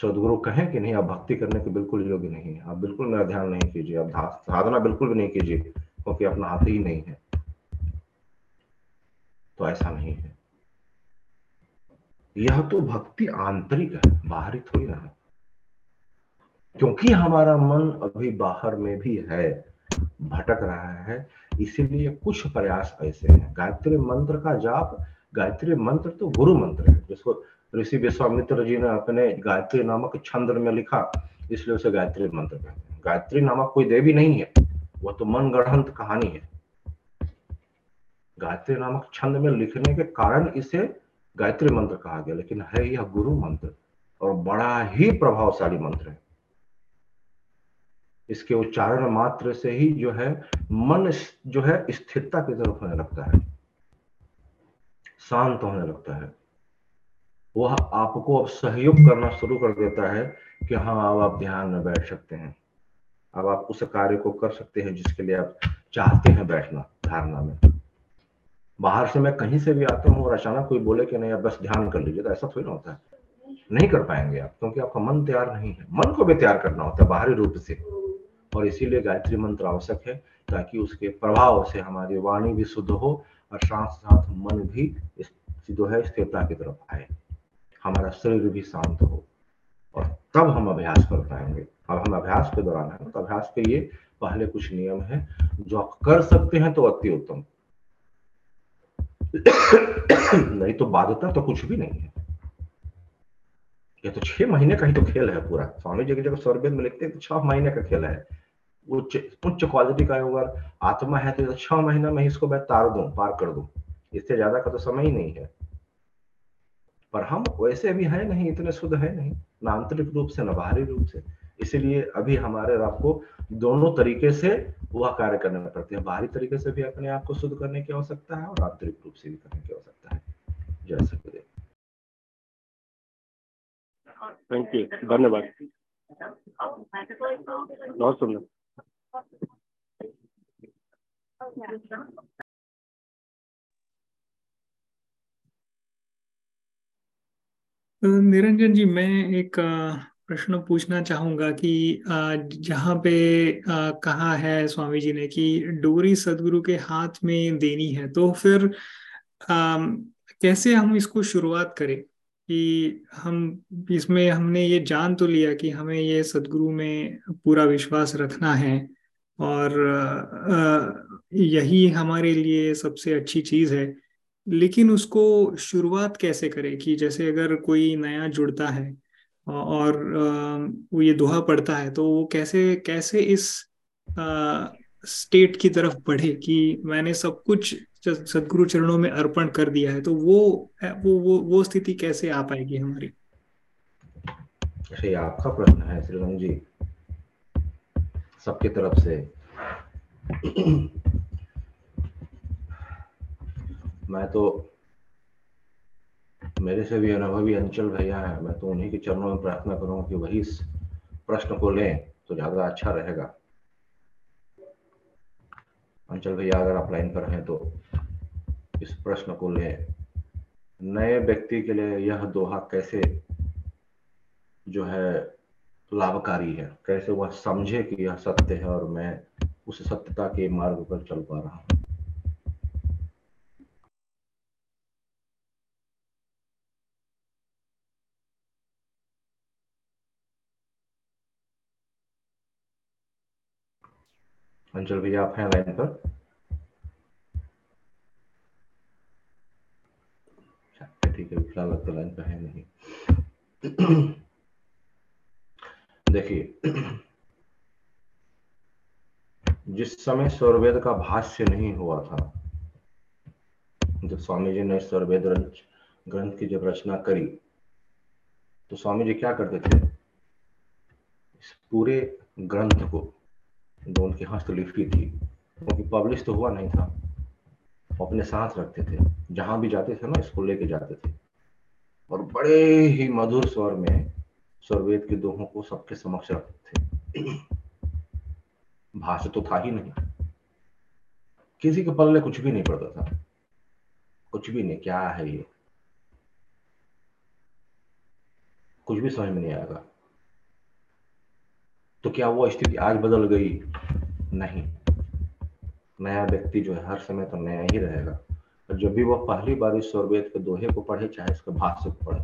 सदगुरु कहें कि नहीं आप भक्ति करने के बिल्कुल योग्य नहीं है, आप बिल्कुल मेरा ध्यान नहीं कीजिए, आप साधना बिल्कुल भी नहीं कीजिए क्योंकि आप नहाते ही नहीं है? तो ऐसा नहीं है। यह तो भक्ति आंतरिक है, बाहरी थोड़ी ना है। क्योंकि हमारा मन अभी बाहर में भी है, भटक रहा है, इसीलिए कुछ प्रयास ऐसे हैं। गायत्री मंत्र का जाप, गायत्री मंत्र तो गुरु मंत्र है, जिसको ऋषि विश्वामित्र जी ने अपने गायत्री नामक छंद में लिखा, इसलिए उसे गायत्री मंत्र कहते हैं। गायत्री नामक कोई देवी नहीं है, वह तो मनगढ़ंत कहानी है। गायत्री नामक छंद में लिखने के कारण इसे गायत्री मंत्र कहा गया, लेकिन है यह गुरु मंत्र और बड़ा ही प्रभावशाली मंत्र है। इसके उच्चारण मात्र से ही जो है मन जो है स्थिरता की तरफ होने लगता है, शांत होने लगता है। वह आपको अब सहयोग करना शुरू कर देता है कि हाँ अब आप ध्यान में बैठ सकते हैं, अब आप उस कार्य को कर सकते हैं जिसके लिए आप चाहते हैं बैठना धारणा में। बाहर से मैं कहीं से भी आता हूँ और अचानक कोई बोले कि नहीं आप बस ध्यान कर लीजिए, तो ऐसा थोड़ी ना होता है, नहीं कर पाएंगे आप, क्योंकि आपका मन तैयार नहीं है। मन को भी तैयार करना होता है बाहरी रूप से, और इसीलिए गायत्री मंत्र आवश्यक है ताकि उसके प्रभाव से हमारी वाणी भी शुद्ध हो और साथ साथ मन भी जो है स्थिरता की तरफ आए, हमारा शरीर भी शांत हो, और तब हम अभ्यास कर पाएंगे। अब हम अभ्यास के दौरान है, तो अभ्यास के ये पहले कुछ नियम है जो आप कर सकते हैं तो अति उत्तम, नहीं तो बाध्यता तो कुछ भी नहीं है। ये तो 6 महीने का ही तो खेल है पूरा। स्वामी जी की जगह स्वर्वेद में लिखते हैं 6 महीने का खेल है। उच्च क्वालिटी का अगर आत्मा है तो 6 महीना में इसको मैं पार कर दूं, इससे ज्यादा का तो समय ही नहीं है। पर हम वैसे भी है नहीं, इतने शुद्ध है नहीं, ना आंतरिक रूप से ना बाहरी रूप से। इसीलिए अभी हमारे आपको दोनों तरीके से वह कार्य करना पड़ते हैं। बाहरी तरीके से भी अपने आप को शुद्ध करने की आवश्यकता है और आंतरिक रूप से भी करने की आवश्यकता है। जय सतगुरुदेव। थैंक यू, धन्यवाद, बहुत सुंदर। निरंजन जी, मैं एक प्रश्न पूछना चाहूंगा कि जहाँ पे कहा है स्वामी जी ने कि डोरी सदगुरु के हाथ में देनी है, तो फिर कैसे हम इसको शुरुआत करें कि हम इसमें हमने ये जान तो लिया कि हमें ये सदगुरु में पूरा विश्वास रखना है और यही हमारे लिए सबसे अच्छी चीज है। लेकिन उसको शुरुआत कैसे करें कि जैसे अगर कोई नया जुड़ता है और वो ये दोहा पढ़ता है तो वो कैसे कैसे इस स्टेट की तरफ बढ़े कि मैंने सब कुछ सदगुरु चरणों में अर्पण कर दिया है, तो वो स्थिति कैसे आ पाएगी हमारी? आपका प्रश्न है श्रीरंग जी सबकी तरफ से। मैं तो मेरे से भी अनुभवी अंचल भैया है, मैं तो उन्हीं के चरणों में प्रार्थना करूंगा कि वही इस प्रश्न को लें तो ज्यादा अच्छा रहेगा। अंचल भैया अगर आप लाइन पर हैं तो इस प्रश्न को लें, नए व्यक्ति के लिए यह दोहा कैसे जो है लाभकारी है, कैसे वह समझे कि यह सत्य है और मैं उस सत्यता के मार्ग पर चल पा रहा हूं। अंचल भैया आप हैं लाइन पर? ठीक है, फिलहाल लगता लाइन पर है नहीं। देखिए, जिस समय स्वर्वेद का भाष्य नहीं हुआ था, जब स्वामी जी ने स्वर्वेद ग्रंथ की जब रचना करी तो स्वामी जी क्या करते थे, इस पूरे ग्रंथ को जो उनकी हस्तलिपि थी, क्योंकि पब्लिश तो हुआ नहीं था, अपने साथ रखते थे, जहां भी जाते थे ना इसको लेके जाते थे और बड़े ही मधुर स्वर में स्वर्वेद के दोहों को सबके समक्ष रखते थे। भाष्य तो था ही नहीं, किसी के पल्ले कुछ भी नहीं पड़ता था, कुछ भी नहीं, क्या है ये, कुछ भी समझ में नहीं आएगा। तो क्या वो स्थिति आज बदल गई? नहीं, नया व्यक्ति जो है हर समय तो नया ही रहेगा। और जब भी वो पहली बार इस स्वर्वेद के दोहे को पढ़े, चाहे इसके भाष्य को पढ़े,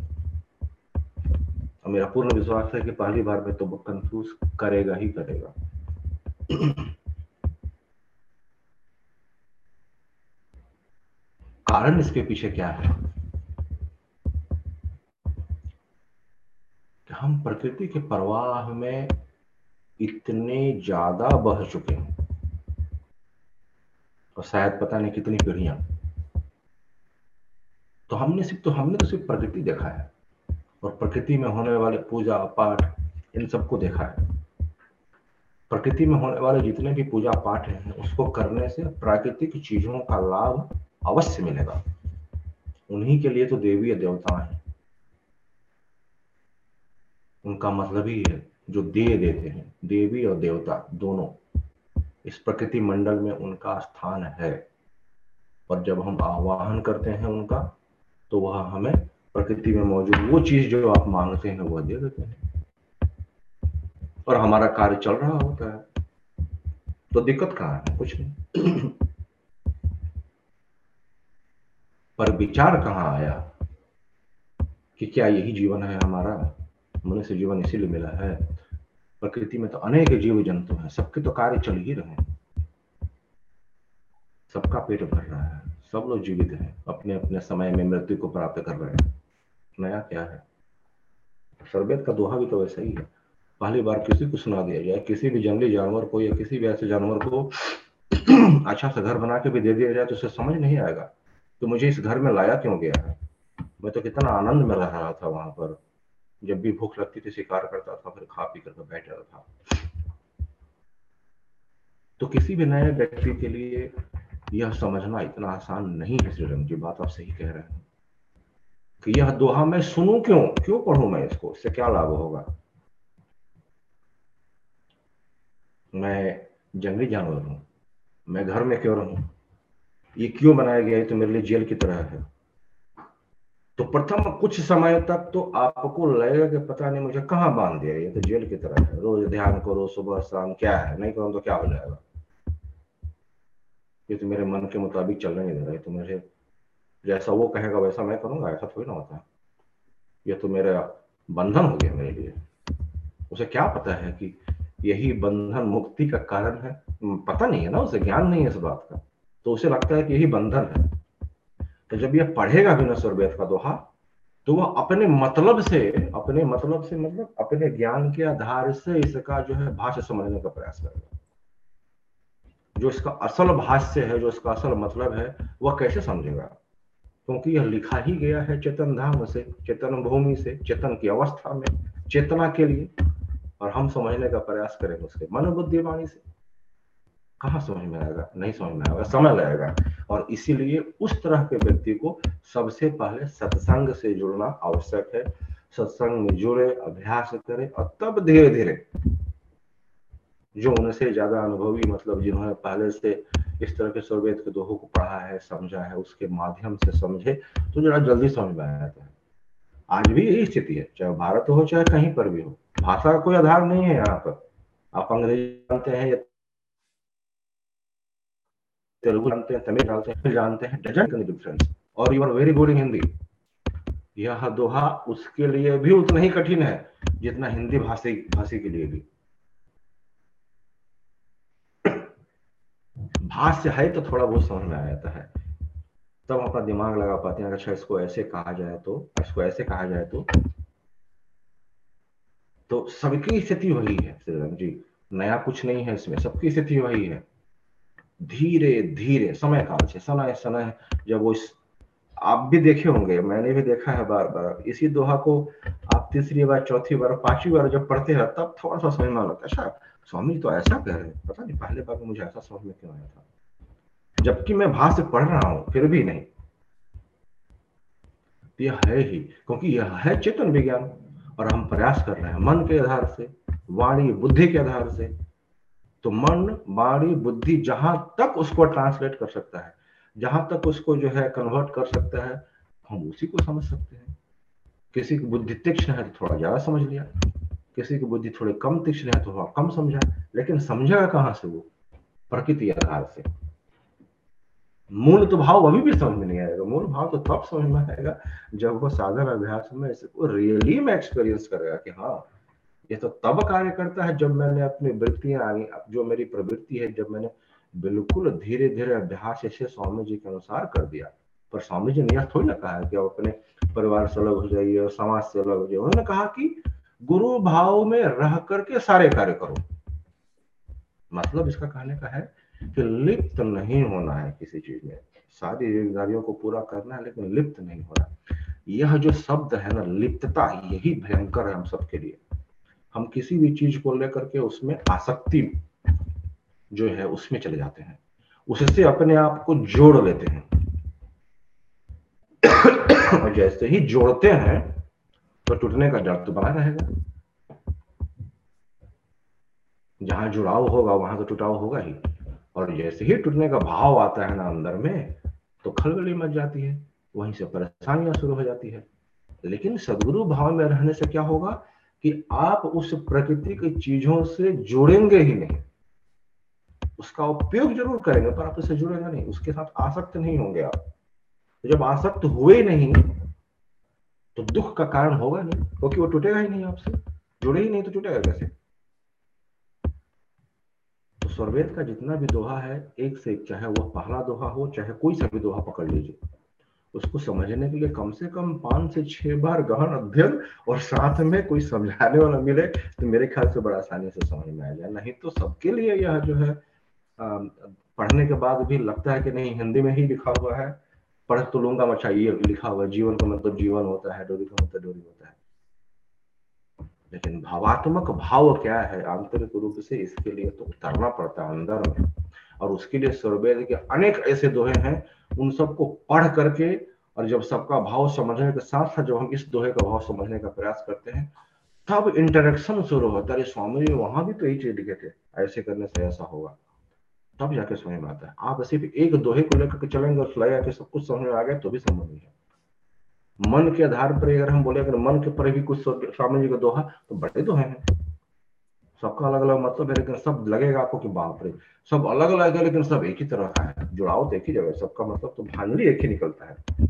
और मेरा पूर्ण विश्वास है कि पहली बार में तो वो कंफ्यूज करेगा ही करेगा। कारण इसके पीछे क्या है कि हम प्रकृति के प्रवाह में इतने ज्यादा बह चुके हैं और शायद पता नहीं कितनी पीढ़ियां, तो हमने सिर्फ प्रकृति देखा है और प्रकृति में होने वाले पूजा पाठ इन सबको देखा है। प्रकृति में होने वाले जितने भी पूजा पाठ हैं उसको करने से प्राकृतिक चीजों का लाभ अवश्य मिलेगा, उन्हीं के लिए तो देवी या देवता है, उनका मतलब ही है जो दे देते हैं। देवी और देवता दोनों इस प्रकृति मंडल में उनका स्थान है, और जब हम आह्वान करते हैं उनका तो वह हमें प्रकृति में मौजूद वो चीज जो आप मांगते हैं वह दे देते हैं और हमारा कार्य चल रहा होता है। तो दिक्कत कहाँ है? कुछ नहीं। पर विचार कहाँ आया कि क्या यही जीवन है हमारा, मनुष्य जीवन इसीलिए मिला है? प्रकृति में तो अनेक जीव जंतु हैं, सबके तो कार्य चल ही रहे हैं, सबका पेट भर रहा है, सब लोग जीवित हैं, अपने अपने समय में मृत्यु को प्राप्त कर रहे हैं, नया क्या है? स्वर्वेद का दोहा भी तो वैसा ही है। पहली बार किसी को सुना दिया जाए, किसी भी जंगली जानवर को या किसी भी ऐसे जानवर को अच्छा सा घर बना के भी दे दिया जाए तो उसे समझ नहीं आएगा कि तो मुझे इस घर में लाया क्यों गया है। मैं तो कितना आनंद में रह रहा था वहां पर, जब भी भूख लगती थी शिकार करता था, फिर खा पी करके बैठ जाता था। तो किसी भी नए व्यक्ति के लिए यह समझना इतना आसान नहीं है। श्रीरंग जी बात आप सही कह रहे हैं कि यह दोहा मैं सुनूं क्यों पढ़ूं, मैं इसको, इससे क्या लाभ होगा? मैं जंगली जानवर हूं, मैं घर में क्यों रहूं? ये क्यों बनाया गया है? तो मेरे लिए जेल की तरह है। तो प्रथम कुछ समय तक तो आपको लगेगा कि पता नहीं मुझे कहाँ बांध दिया, ये तो जेल की तरह है, रोज ध्यान करो सुबह शाम, क्या है, नहीं करो तो क्या हो जाएगा, ये तो मेरे मन के मुताबिक चलने नहीं दे रहा है, तो मुझे जैसा वो कहेगा वैसा मैं करूंगा, ऐसा थोड़ी ना होता है, ये तो मेरा बंधन हो गया मेरे लिए। उसे क्या पता है कि यही बंधन मुक्ति का कारण है पता नहीं है ना, उसे ज्ञान नहीं है इस बात का, तो उसे लगता है कि यही बंधन है। तो जब यह पढ़ेगा भी ना स्वर्वेद का दोहा, तो वह अपने मतलब से मतलब अपने ज्ञान के आधार से इसका जो है भाष्य समझने का प्रयास करेगा। जो इसका असल भाष्य है, जो इसका असल मतलब है, वह कैसे समझेगा, क्योंकि यह लिखा ही गया है चेतन धाम से, चेतन भूमि से, चेतन की अवस्था में, चेतना के लिए, और हम समझने का प्रयास करेंगे उसके मनोबुद्धि वाणी से। कहाँ समझ में आएगा? नहीं समझ में आएगा, समय लगेगा। और इसीलिए उस तरह के व्यक्ति को सबसे पहले सत्संग से जुड़ना आवश्यक है। सत्संग में जुड़े, अभ्यास करें, और तब धीरे धीरे जो उनसे ज्यादा अनुभवी, मतलब जिन्होंने पहले से इस तरह के स्वर्वेद के दोहों को पढ़ा है, समझा है, उसके माध्यम से समझे, तो जरा जल्दी समझ में आ जाता है। आज भी यही स्थिति है, चाहे भारत हो चाहे कहीं पर भी हो। भाषा का कोई आधार नहीं है यहाँ पर। आप अंग्रेजी जानते हैं, तेलुगु जानते हैं, तमिल जानते हैं, डजंट मेक डिफरेंस, और you are very good in Hindi. यह दोहा उसके लिए भी उतना ही कठिन है जितना हिंदी भाषी के लिए भी। भाष्य है तो थोड़ा बहुत समझ में आ जाता है, तब तो अपना दिमाग लगा पाते हैं, अच्छा इसको ऐसे कहा जाए तो, इसको ऐसे कहा जाए तो सबकी स्थिति वही है श्रीरंग जी, नया कुछ नहीं है इसमें, सबकी स्थिति वही है। धीरे धीरे समय काल से समय जब वो आप भी देखे होंगे, मैंने भी देखा है बार बार, इसी दोहा को आप तीसरी बार, चौथी बार, पांचवी बार जब पढ़ते हैं तब थोड़ा सा समझ में आता है, अच्छा स्वामी तो ऐसा कह रहे, पता नहीं पहले बार मुझे ऐसा समझ में क्यों आया था, जबकि मैं भाष्य पढ़ रहा हूं फिर भी नहीं। यह है ही, क्योंकि यह है चेतन विज्ञान, और हम प्रयास कर रहे हैं मन के आधार से, वाणी बुद्धि के आधार से। तो मन, वाणी, बुद्धि जहां तक उसको ट्रांसलेट कर सकता है, जहां तक उसको जो है कन्वर्ट कर सकता है, हम उसी को समझ सकते हैं। किसी की बुद्धि तीक्ष्ण है तो थोड़ा ज्यादा समझ लिया, किसी की बुद्धि थोड़ी कम तीक्ष्ण है तो थोड़ा कम समझा, लेकिन समझेगा कहां से? वो प्रकृति आधार से। मूल तो भाव अभी भी समझ में नहीं आएगा, मूल भाव तो तब समझ में आएगा जब वो साधन अभ्यास में इसको रियली में एक्सपीरियंस करेगा कि हाँ ये तो तब कार्य करता है जब मैंने अपनी वृत्तियां, जो मेरी प्रवृत्ति है, जब मैंने बिल्कुल धीरे धीरे अभ्यास से स्वामी जी के अनुसार कर दिया। पर स्वामी जी ने यह थोड़ी ना कहा कि आप अपने परिवार से अलग हो जाइए और समाज से अलग हो जाइए, उन्होंने कहा कि गुरु भाव में रह करके सारे कार्य करो। मतलब इसका कहने का है कि लिप्त नहीं होना है किसी चीज में, सारी जिम्मेदारियों को पूरा करना है लेकिन लिप्त नहीं होना। यह जो शब्द है ना, लिप्तता, यही भयंकर है हम सबके लिए। हम किसी भी चीज को लेकर के उसमें आसक्ति जो है उसमें चले जाते हैं, उससे अपने आप को जोड़ लेते हैं, और जैसे ही जोड़ते हैं तो टूटने का डर तो बना रहेगा। जहां जुड़ाव होगा वहां तो टूटाव होगा ही, और जैसे ही टूटने का भाव आता है ना अंदर में, तो खलबली मच जाती है, वहीं से परेशानियां शुरू हो जाती है। लेकिन सद्गुरु भाव में रहने से क्या होगा कि आप उस प्रकृति की चीजों से जुड़ेंगे ही नहीं, उसका उपयोग जरूर करेंगे पर आप उससे जुड़ेंगे नहीं, उसके साथ आसक्त नहीं होंगे आप। तो जब आसक्त हुए नहीं तो दुख का कारण होगा नहीं, क्योंकि वो टूटेगा ही नहीं आपसे, जुड़े ही नहीं तो टूटेगा कैसे? तो स्वर्वेद का जितना भी दोहा है, एक से एक, चाहे वह पहला दोहा हो चाहे कोई सा भी दोहा पकड़ लीजिए, उसको समझने के लिए कम से कम 5 से 6 बार गहन अध्ययन, और साथ में कोई समझाने वाला मिले तो मेरे ख्याल से बड़ा आसानी से समझ में आ जाए। नहीं तो सबके लिए यह जो है पढ़ने के बाद भी लगता है कि नहीं हिंदी में ही लिखा हुआ है, पढ़ तो लूंगा मचा, ये लिखा हुआ है, जीवन का मतलब जीवन होता है, डोरी का मतलब डोरी होता है। लेकिन भावात्मक भाव क्या है आंतरिक रूप से, इसके लिए तो उतरना पड़ता है अंदर में, और उसके लिए स्वर्वेद के अनेक ऐसे दोहे हैं, उन सबको पढ़ करके और जब सबका भाव समझने के साथ साथ जब हम इस दोहे का भाव समझने का प्रयास करते हैं, तब इंटरेक्शन शुरू होता है। स्वामी जी वहां भी तो यही चीज लिखे थे, ऐसे करने से ऐसा होगा, तब जाके समझ में आता है। आप सिर्फ एक दोहे को लेकर चलेंगे और लगा के सब कुछ समझ में आ गए तो भी समझ नहीं है। मन के आधार पर अगर हम बोले, अगर मन के पर भी कुछ स्वामी जी का दोहा, तो बड़े दोहे हैं, सबका अलग अलग मतलब है, लेकिन सब लगेगा आपको कि बाप रे सब अलग अलग है लेकिन सब एक ही तरह का है, जुड़ाव तो एक ही जगह, सबका मतलब तो भानली एक ही निकलता है।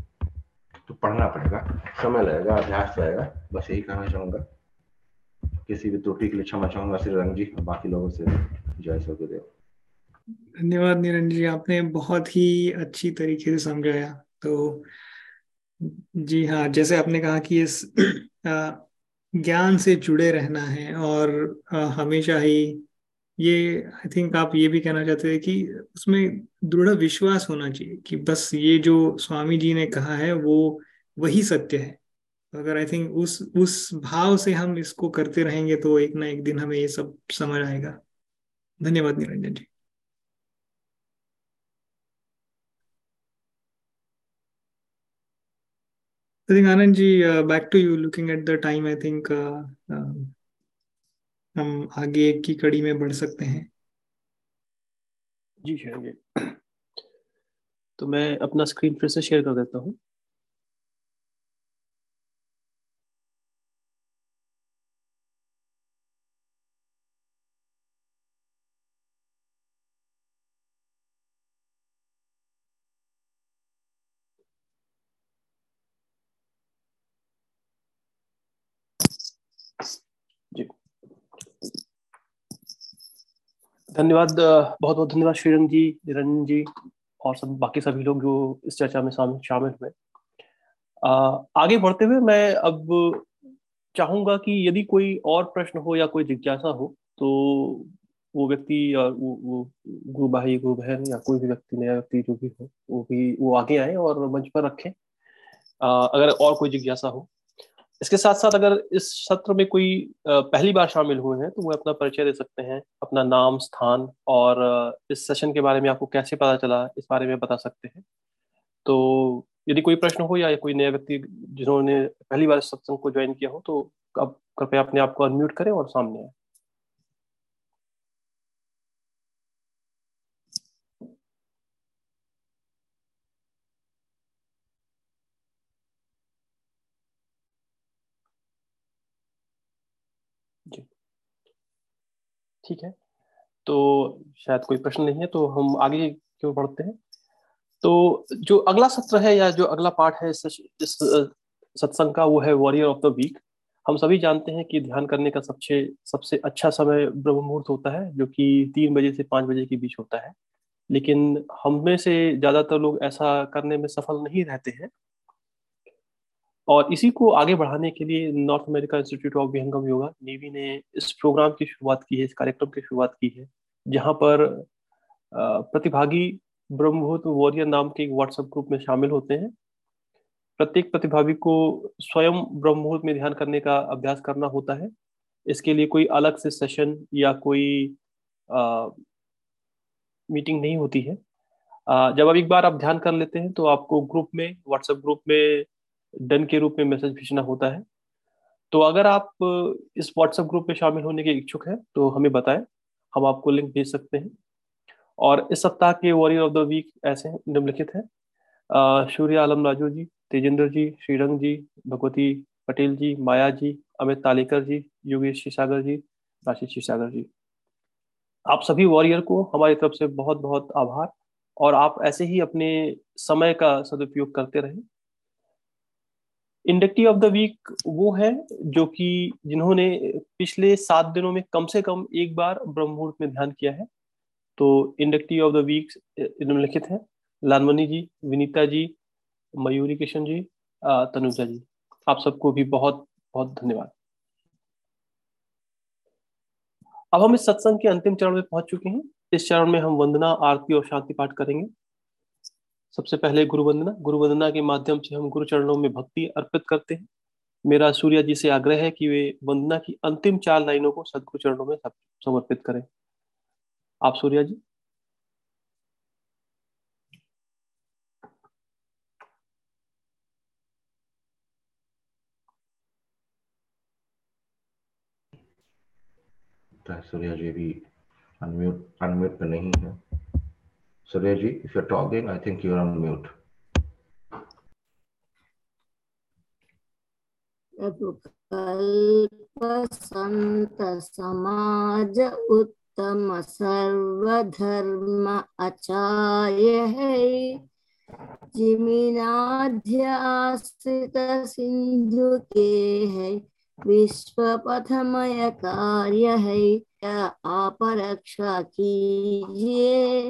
तो पढ़ना पड़ेगा, समय लगेगा, अभ्यास लगेगा, बस यही कहना चाहूंगा। किसी भी त्रुटि के लिए क्षमा चाहूंगा श्रीरंग जी, बाकी लोगों से जय सद्गुरुदेव। धन्यवाद निरंजन जी, आपने बहुत ही अच्छी तरीके से समझाया। तो जी हाँ, जैसे आपने कहा कि इस ज्ञान से जुड़े रहना है और हमेशा ही ये, आई थिंक आप ये भी कहना चाहते थे कि उसमें दृढ़ विश्वास होना चाहिए कि बस ये जो स्वामी जी ने कहा है वो वही सत्य है। अगर आई थिंक उस भाव से हम इसको करते रहेंगे तो एक ना एक दिन हमें ये सब समझ आएगा। धन्यवाद निरंजन जी। I think Anand ji, back to you. Looking at the time, I think हम आगे एक की कड़ी में बढ़ सकते हैं। जी शेयर, तो मैं अपना स्क्रीन फिर से शेयर कर देता हूँ। धन्यवाद, बहुत बहुत धन्यवाद श्रीरंग जी, निरंजन जी और सब बाकी सभी लोग जो इस चर्चा में शामिल हुए। आगे बढ़ते हुए मैं अब चाहूँगा कि यदि कोई और प्रश्न हो या कोई जिज्ञासा हो तो वो व्यक्ति या वो गुरु भाई गुरु बहन या कोई भी व्यक्ति, नया व्यक्ति जो भी हो, वो आगे आए और मंच पर रखें अगर और कोई जिज्ञासा हो। इसके साथ साथ अगर इस सत्र में कोई पहली बार शामिल हुए हैं तो वो अपना परिचय दे सकते हैं, अपना नाम, स्थान और इस सेशन के बारे में आपको कैसे पता चला इस बारे में बता सकते हैं। तो यदि कोई प्रश्न हो या कोई नया व्यक्ति जिन्होंने पहली बार इस सत्संग को ज्वाइन किया हो तो अब कृपया अपने आप को अनम्यूट करें और सामने आए। ठीक है, तो शायद कोई प्रश्न नहीं है तो हम आगे की ओर बढ़ते हैं। तो जो अगला सत्र है या जो अगला पार्ट है इस सत्संग का वो है वॉरियर ऑफ द वीक। हम सभी जानते हैं कि ध्यान करने का सबसे अच्छा समय ब्रह्म मुहूर्त होता है जो कि 3 बजे से 5 बजे के बीच होता है, लेकिन हम में से ज़्यादातर लोग ऐसा करने में सफल नहीं रहते हैं। और इसी को आगे बढ़ाने के लिए North America Institute of बिहंगम yoga नेवी ने इस प्रोग्राम की शुरुआत की है, इस कार्यक्रम की शुरुआत की है, जहां पर प्रतिभागी ब्रह्मभूत वॉरियर नाम के एक व्हाट्सएप ग्रुप में शामिल होते हैं। प्रत्येक प्रतिभागी को स्वयं ब्रह्मभूत में ध्यान करने का अभ्यास करना होता है। इसके लिए कोई अलग से सेशन या कोई मीटिंग नहीं होती है। जब आप एक बार आप ध्यान कर लेते हैं तो आपको ग्रुप में, व्हाट्सएप ग्रुप में डन के रूप में मैसेज भेजना होता है। तो अगर आप इस व्हाट्सएप ग्रुप में शामिल होने के इच्छुक हैं तो हमें बताएं, हम आपको लिंक भेज सकते हैं। और इस सप्ताह के वॉरियर ऑफ द वीक ऐसे निम्नलिखित हैं: सूर्य आलम राजू जी, तेजेंद्र जी, श्रीरंग जी, भगवती पटेल जी, माया जी, अमित तालेकर जी, योगेश शिसागर जी, राशिद शिसागर जी। आप सभी वॉरियर को हमारी तरफ से बहुत बहुत आभार और आप ऐसे ही अपने समय का सदुपयोग करते रहें। इंडक्टी ऑफ द वीक वो है जो कि जिन्होंने पिछले 7 दिनों में कम से कम एक बार ब्रह्म मुहूर्त में ध्यान किया है। तो इंडक्टी ऑफ द वीक निम्नलिखित हैं: लालमणि जी, विनीता जी, मयूरी किशन जी, तनुजा जी। आप सबको भी बहुत बहुत धन्यवाद। अब हम इस सत्संग के अंतिम चरण में पहुंच चुके हैं। इस चरण में हम वंदना, आरती और शांति पाठ करेंगे। सबसे पहले गुरुवंदना। गुरुवंदना के माध्यम से हम गुरु चरणों में भक्ति अर्पित करते हैं। मेरा सूर्या जी से आग्रह है कि वे वंदना की अंतिम 4 लाइनों को सदगुरु चरणों में समर्पित करें। आप सूर्या जी। सूर्या जी भी अनम्यूट नहीं है। Surya ji, if you're talking, I think you're on mute. Kalpa Santa Samaja Uttama Sarva Dharma Acharya Hai Jiminadhya Asrita Sindhu Ke Hai Vishwa Pathamaya Karya Hai, आप रक्षा कीजिए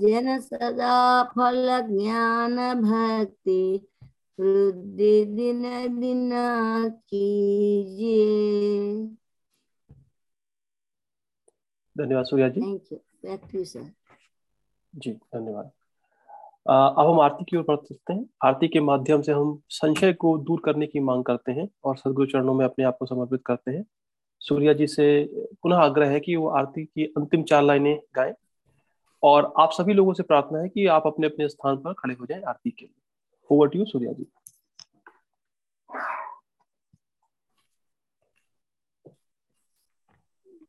जन सदा फल ज्ञान भक्ति वृद्धि दिन दिन कीजिए। धन्यवाद Surya ji, thank you. Back to you sir ji, धन्यवाद। अब हम आरती की ओर बढ़ सकते हैं। आरती के माध्यम से हम संशय को दूर करने की मांग करते हैं और सदगुरु चरणों में अपने आप को समर्पित करते हैं। सूर्या जी से पुनः आग्रह है कि वो आरती की अंतिम 4 लाइनें गाएं और आप सभी लोगों से प्रार्थना है कि आप अपने अपने स्थान पर खड़े हो जाएं आरती के लिए। Over to you Surya ji.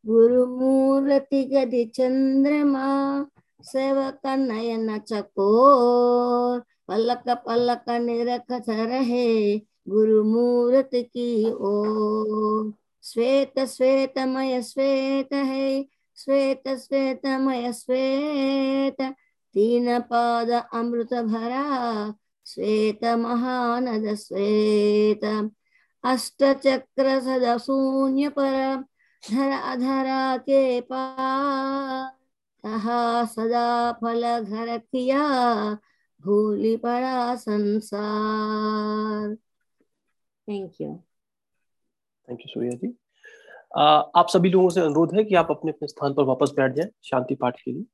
गुरु मूर्ति गदि चंद्रमा सेवक नयन चकोर पलक पलक निरख रहे गुरु मूर्ति की ओर। श्वेत श्वेतमय श्वेत है श्वेत श्वेतमय श्वेत तीन पाद अमृत भरा श्वेत महानद श्वेत अष्ट चक्र सदा शून्य पर धरा धरा के पार कहा सदा फल घर किया भूली पड़ा संसार। Thank you, thank you Surya ji. आप सभी लोगों से अनुरोध है कि आप अपने अपने स्थान पर वापस बैठ जाएं शांति पाठ के लिए।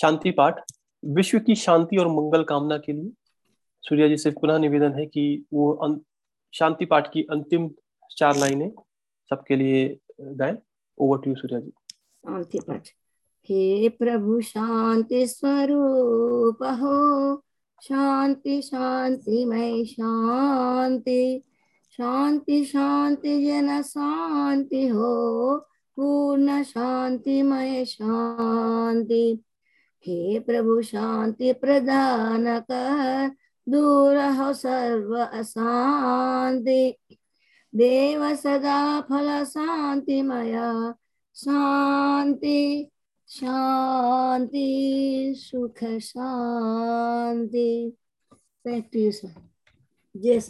शांति पाठ विश्व की शांति और मंगल कामना के लिए सूर्या जी से पुनः निवेदन है कि वो शांति पाठ की अंतिम 4 लाइनें सबके लिए गाएं। Over to you Surya ji. शांति पाठ। हे प्रभु शांति स्वरूप हो, शांति शांति मय शांति, शांति शांति जन शांति हो, पूर्ण शांति मय शांति। हे प्रभु शांति प्रदान कर, दूर हो सर्व अशांति। देव सदा फल शांति मया शांति, शांति सुख शांति। जय सदगुरुदेव, जय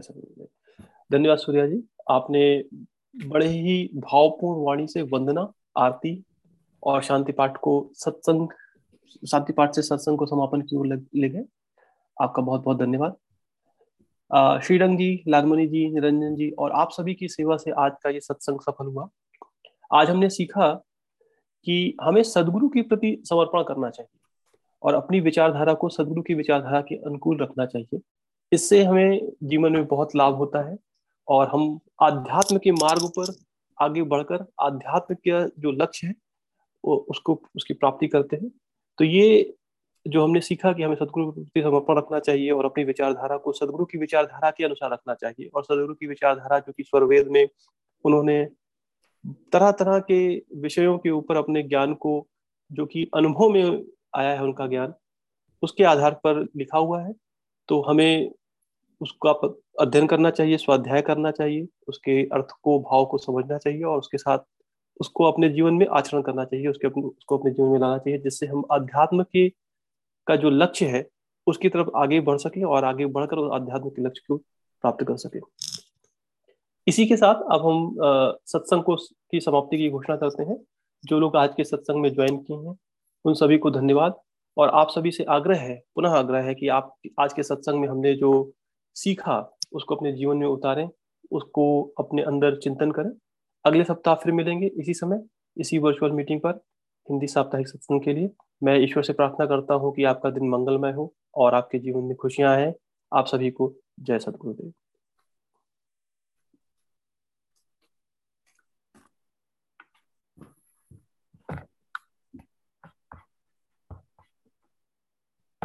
सदगुरुदेव। धन्यवाद सूर्या जी, आपने बड़े ही भावपूर्ण वाणी से वंदना, आरती और शांति पाठ को सत्संग, शांति पाठ से सत्संग को समापन की ओर ले गए। आपका बहुत बहुत धन्यवाद। श्रीरंग जी, लालमणि जी, निरंजन जी और आप सभी की सेवा से आज का ये सत्संग सफल हुआ। आज हमने सीखा कि हमें सदगुरु के प्रति समर्पण करना चाहिए और अपनी विचारधारा को सदगुरु की विचारधारा के अनुकूल रखना चाहिए। इससे हमें जीवन में बहुत लाभ होता है और हम आध्यात्म के मार्ग पर आगे बढ़कर आध्यात्म का जो लक्ष्य है उसको उसकी प्राप्ति करते हैं। तो ये जो हमने सीखा कि हमें सदगुरु के प्रति समर्पण रखना चाहिए और अपनी विचारधारा को सदगुरु की विचारधारा के अनुसार रखना चाहिए और सदगुरु की विचारधारा जो कि स्वर्वेद में उन्होंने तरह तरह के विषयों के ऊपर अपने ज्ञान को जो कि अनुभव में आया है उनका ज्ञान, उसके आधार पर लिखा हुआ है। तो हमें उसका अध्ययन करना चाहिए, स्वाध्याय करना चाहिए, उसके अर्थ को, भाव को समझना चाहिए और उसके साथ उसको अपने जीवन में आचरण करना चाहिए, उसको अपने जीवन में लाना चाहिए, जिससे हम अध्यात्म के का जो लक्ष्य है उसकी तरफ आगे बढ़ सके और आगे बढ़कर उस आध्यात्मिक लक्ष्य को प्राप्त कर सके। इसी के साथ अब हम सत्संग को की समाप्ति की घोषणा करते हैं। जो लोग आज के सत्संग में ज्वाइन किए हैं उन सभी को धन्यवाद और आप सभी से आग्रह है, पुनः आग्रह है कि आप आज के सत्संग में हमने जो सीखा उसको अपने जीवन में उतारें, उसको अपने अंदर चिंतन करें। अगले सप्ताह फिर मिलेंगे इसी समय, इसी वर्चुअल मीटिंग पर, हिंदी साप्ताहिक सत्संग के लिए। मैं ईश्वर से प्रार्थना करता हूँ कि आपका दिन मंगलमय हो और आपके जीवन में खुशियां आए। आप सभी को जय सद्गुरुदेव।